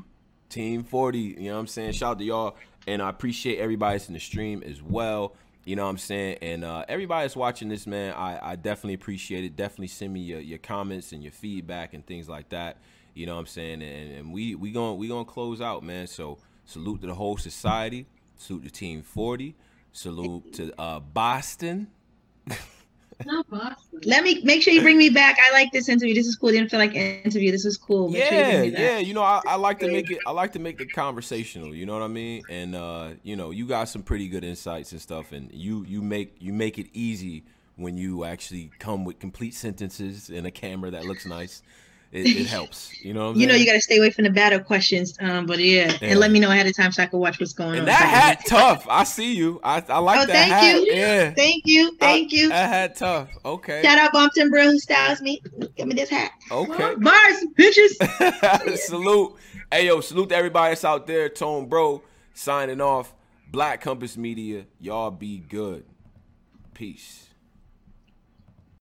Team forty. You know what I'm saying? Shout out to y'all, and I appreciate everybody that's in the stream as well. You know what I'm saying? And uh, everybody that's watching this, man, I, I definitely appreciate it. Definitely send me your, your comments and your feedback and things like that. You know what I'm saying? And, and we we gonna we gonna close out, man. So. Salute to the whole society. Salute to Team forty. Salute to uh, Boston. Not Boston. Let me make sure you bring me back. I like this interview. This is cool. It didn't feel like an interview. This was cool. Make yeah, sure you yeah. You know, I, I like to make it. I like to make it conversational. You know what I mean? And uh, you know, you got some pretty good insights and stuff. And you you make you make it easy when you actually come with complete sentences and a camera that looks nice. It, it helps, you know. What I'm you know, you got to stay away from the battle questions, um. But yeah, yeah, and let me know ahead of time so I can watch what's going and on. That hat tough. I see you. I I like oh, that thank hat. You. Yeah. Thank you, thank I, you. That hat tough. Okay. Shout out Bompton Bro who styles me. Give me this hat. Okay. Bars, bitches. Salute. Hey yo, salute to everybody that's out there. Tone Bro signing off. Black Compass Media. Y'all be good. Peace.